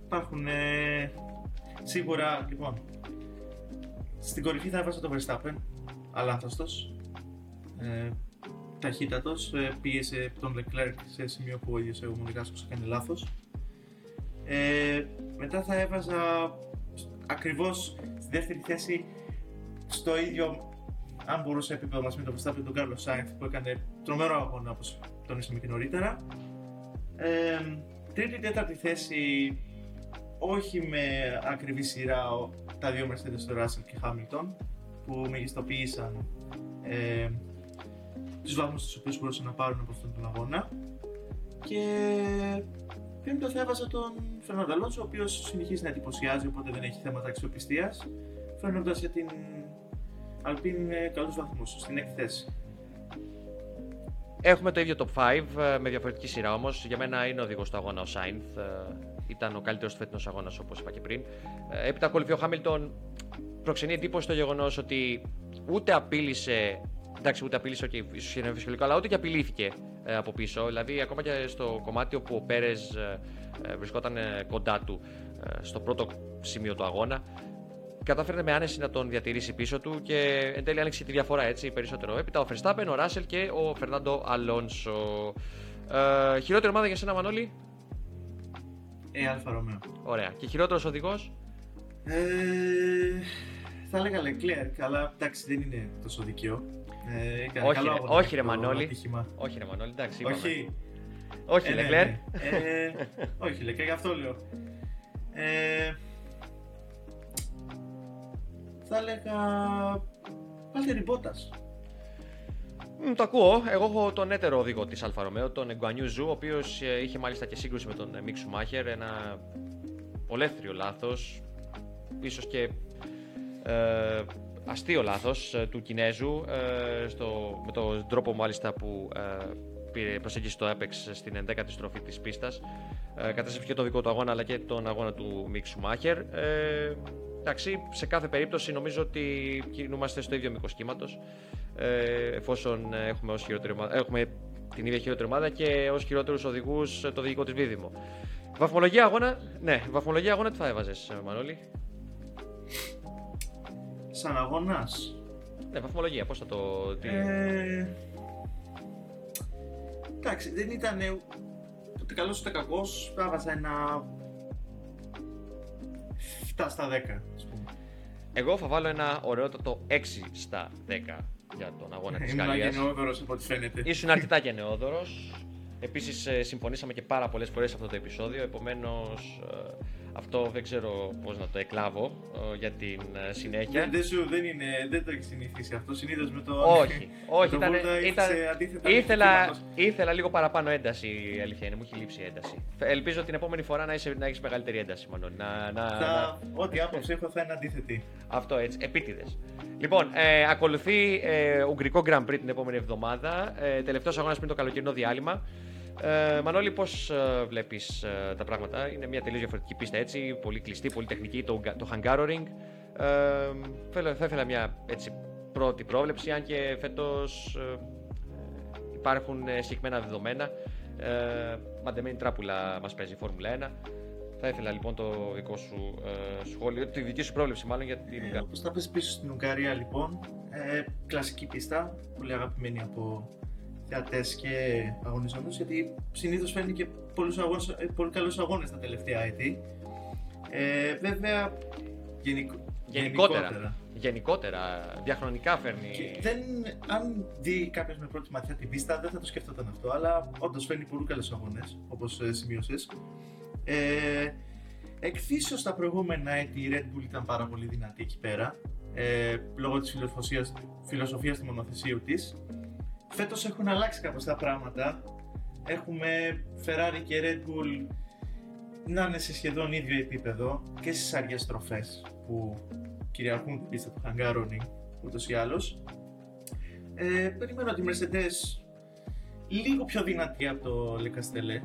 Υπάρχουν... Σίγουρα, λοιπόν, στην κορυφή θα έβαζα τον Verstappen, αλάνθαστος, ταχύτατος, πίεσε τον Leclerc σε σημείο που ο ίδιος ο Μονικάσκος έκανε λάθος. Μετά θα έβαζα ακριβώς στη δεύτερη θέση, στο ίδιο, αν μπορούσε, επίπεδο μας με τον Verstappen, τον Κάρλος Σάινζ, που έκανε τρομερό αγώνα, όπως τονίσαμε και νωρίτερα. Τρίτη-τέταρτη θέση, όχι με ακριβή σειρά, τα δύο Mercedes, του Russell και Hamilton, που μεγιστοποίησαν τους βαθμούς τους οποίους μπορούσαν να πάρουν από αυτόν τον αγώνα. Και πέμπτο θα έβαζα τον Φερνάντο Αλόνσο, ο οποίος συνεχίζει να εντυπωσιάζει, οπότε δεν έχει θέματα αξιοπιστίας, φέρνοντας για την Αλπίν είναι καλούς βαθμούς στην εκθέση. Έχουμε το ίδιο top 5 με διαφορετική σειρά όμως. Για μένα είναι οδηγός του αγώνα ο Σάινθ. Ήταν ο καλύτερος του φετινός αγώνας, όπως είπα και πριν. Έπειτα ακολουθεί ο Χάμιλτον. Προξενεί εντύπωση το γεγονός ότι ούτε απείλησε. Εντάξει, ούτε απειλήσε, και ίσως είναι φυσιολογικό, αλλά ούτε και απειλήθηκε από πίσω. Δηλαδή, ακόμα και στο κομμάτι όπου ο Πέρες βρισκόταν κοντά του, στο πρώτο σημείο του αγώνα, κατάφερε με άνεση να τον διατηρήσει πίσω του και εν τέλει άνοιξε τη διαφορά έτσι περισσότερο. Έπειτα ο Φερστάπεν, ο Ράσελ και ο Φερνάντο Αλόνσο. Χειρότερη ομάδα για σένα, Μανώλη? Αλφα Ρωμαίο. Ωραία. Και χειρότερος οδηγός? Θα έλεγα Λεκλέρ, αλλά εντάξει, δεν είναι τόσο δικαιό. Όχι ρε Μανώλη, εντάξει, είπαμε. Όχι Λεκλέρ. Όχι Λεκλέρ, γι' αυτό λέω. Θα έλεγα Valtteri Bottas. Το ακούω. Εγώ έχω τον έτερο οδηγό της Αλφα Ρωμαίο, τον Γκουανιούζου, ο οποίος είχε μάλιστα και σύγκρουση με τον Μίκ Σουμάχερ. Ένα ολέθριο λάθος, ίσως και αστείο λάθος του Κινέζου, με τον τρόπο μάλιστα που προσέγγισε το Apex στην 11η στροφή της πίστας. Κατέστρεψε και το δικό του αγώνα αλλά και τον αγώνα του Μικ Σουμάχερ. Εντάξει, σε κάθε περίπτωση νομίζω ότι κινούμαστε στο ίδιο μήκος κύματος, εφόσον έχουμε την ίδια χειρότερη ομάδα και ως χειρότερους οδηγούς το διοικητικό της Βίδημο. Βαθμολογία αγώνα, ναι, βαθμολογία αγώνα τι θα έβαζες, Μανώλη? Σαν αγώνας. Ναι, βαθμολογία, πώς θα το... Εντάξει, δεν ήταν ούτε καλός ούτε κακός, έβαζα ένα 7 στα 10. Εγώ θα βάλω ένα ωραιότατο 6 στα 10 για τον αγώνα της Γαλλίας. Ήμουν γενναιόδωρος από ό,τι φαίνεται. Ήσουν αρκετά γενναιόδωρος. Επίσης συμφωνήσαμε και πάρα πολλές φορές σε αυτό το επεισόδιο, επομένως αυτό δεν ξέρω πώς να το εκλάβω για την συνέχεια. Δεν το έχεις συνηθίσει αυτό, συνήθως με το... Όχι, ήθελα λίγο παραπάνω ένταση, η αλήθεια είναι, μου έχει λείψει ένταση. Ελπίζω την επόμενη φορά να έχεις μεγαλύτερη ένταση, Μανώλη. Ό,τι άποψη έχω θα είναι αντίθετη. Αυτό έτσι, επίτηδες. Λοιπόν, ακολουθεί Ουγγρικό Grand Prix την επόμενη εβδομάδα, τελευταίος αγώνας πριν το καλοκαιρινό διάλειμμα. Μανώλη, πώς βλέπεις τα πράγματα? Είναι μια τελείως διαφορετική πίστα έτσι, πολύ κλειστή, πολύ τεχνική, το Hungaroring. Θα ήθελα μια έτσι, πρώτη πρόβλεψη, αν και φέτος υπάρχουν συγκεκριμένα δεδομένα. Μαντεμένη τράπουλα μας παίζει η Φόρμουλα 1. Θα ήθελα λοιπόν το δικό σου σχόλιο, τη δική σου πρόβλεψη μάλλον για την Ουγγαρία. Όπως θα πες πίσω στην Ουγγαρία λοιπόν, κλασική πίστα, πολύ αγαπημένη από θεατές και αγωνιζόμενους, γιατί συνήθως φαίνεται και πολύ καλούς αγώνες τα τελευταία έτη. Βέβαια, γενικότερα, διαχρονικά φέρνει... Αν δει κάποιος με πρώτη ματιά την πίστα, δεν θα το σκεφτόταν αυτό, αλλά όντως φέρνει πολύ καλούς αγώνες, όπως σημείωσες. Εκθήσεως τα προηγούμενα έτη, η Red Bull ήταν πάρα πολύ δυνατή εκεί πέρα, λόγω της φιλοσοφίας του μονοθεσίου της. Φέτος έχουν αλλάξει κάπως τα πράγματα. Έχουμε Ferrari και Red Bull να είναι σε σχεδόν ίδιο επίπεδο και στις αργές τροφές που κυριαρχούν την πίστα του Hungaroring ούτως ή άλλως. Περιμένω ότι οι Mercedes λίγο πιο δυνατή από το Le Castellet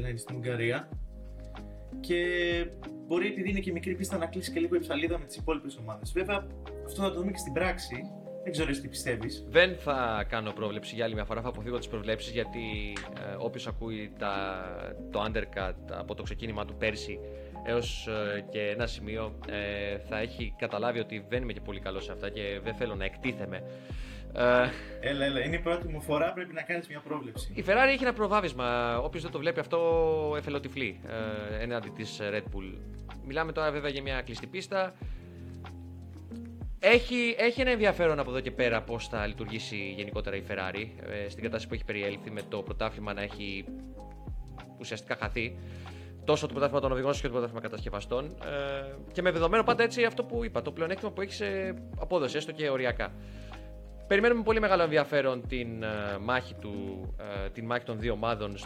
να είναι στην Ουγγαρία και μπορεί, επειδή είναι και μικρή πίστα, να κλείσει και λίγο η ψαλίδα με τις υπόλοιπες ομάδες. Βέβαια, αυτό θα το δούμε και στην πράξη. Δεν ξέρω τι πιστεύεις. Δεν θα κάνω πρόβλεψη για άλλη μια φορά. Θα αποφύγω τις προβλέψεις, γιατί όποιος ακούει το Undercut από το ξεκίνημα του πέρσι έως και ένα σημείο θα έχει καταλάβει ότι δεν είμαι και πολύ καλός σε αυτά και δεν θέλω να εκτίθεμαι. Έλα, είναι η πρώτη μου φορά, πρέπει να κάνεις μια πρόβλεψη. Η Ferrari έχει ένα προβάδισμα. Όποιος δεν το βλέπει αυτό, εθελοτυφλεί έναντι της Red Bull. Μιλάμε τώρα βέβαια για μια κλειστή πίστα. Έχει ένα ενδιαφέρον από εδώ και πέρα πώς θα λειτουργήσει γενικότερα η Ferrari στην κατάσταση που έχει περιέλθει, με το πρωτάθλημα να έχει ουσιαστικά χαθεί, τόσο το πρωτάθλημα των οδηγών όσο και το πρωτάθλημα κατασκευαστών, και με δεδομένο πάντα έτσι αυτό που είπα, το πλεονέκτημα που έχει σε απόδοση, έστω και οριακά. Περιμένουμε πολύ μεγάλο ενδιαφέρον την μάχη των δύο ομάδων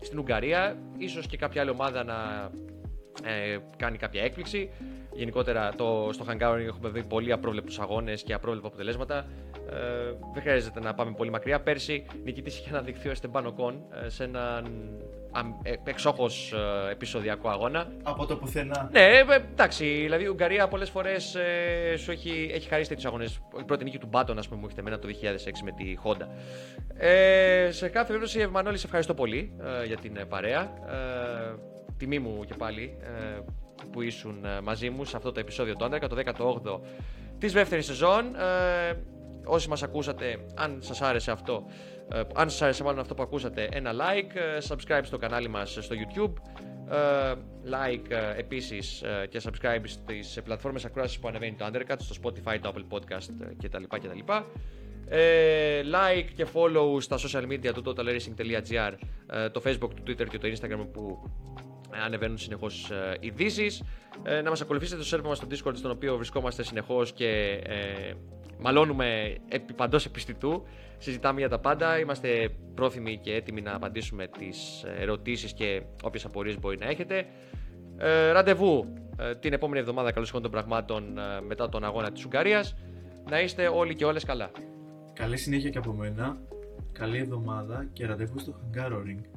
στην Ουγγαρία, ίσως και κάποια άλλη ομάδα να κάνει κάποια έκπληξη. Γενικότερα στο Hungaroring έχουμε δει πολλοί απρόβλεπτους αγώνες και απρόβλεπτα αποτελέσματα. Δεν χρειάζεται να πάμε πολύ μακριά. Πέρσι νικητής είχε αναδειχθεί ο Esteban Ocon σε έναν εξόχως επεισοδιακό αγώνα. Από το πουθενά. Ναι, εντάξει, δηλαδή η Ουγγαρία πολλές φορές σου έχει χαρίσει τέτοιους αγώνες. Η πρώτη νίκη του Button, ας πούμε, μου έχετε εμένα το 2006 με τη Honda. Σε κάθε περίπτωση, Μανώλη, σε ευχαριστώ πολύ για την παρέα. Τιμή μου και πάλι που ήσουν μαζί μου σε αυτό το επεισόδιο του Undercut, το 18ο της δεύτερης σεζόν. Όσοι μας ακούσατε, αν σας άρεσε αυτό, αν σας άρεσε μάλλον αυτό που ακούσατε, ένα like, subscribe στο κανάλι μας στο YouTube, like επίσης και subscribe στις πλατφόρμες ακρόασης που ανεβαίνει το Undercut, στο Spotify, το Apple Podcast κτλ. Like και follow στα social media του totalracing.gr, το Facebook, το Twitter και το Instagram που ανεβαίνουν συνεχώς ειδήσεις. Να μας ακολουθήσετε στο server μας στο Discord, στον οποίο βρισκόμαστε συνεχώς και μαλώνουμε παντός επιστητού. Συζητάμε για τα πάντα. Είμαστε πρόθυμοι και έτοιμοι να απαντήσουμε τις ερωτήσεις και όποιες απορίες μπορεί να έχετε. Ραντεβού την επόμενη εβδομάδα, καλώς ήρθατε των πραγμάτων, μετά τον αγώνα της Ουγγαρίας. Να είστε όλοι και όλες καλά. Καλή συνέχεια και από μένα. Καλή εβδομάδα και ραντεβού στο Hungaroring.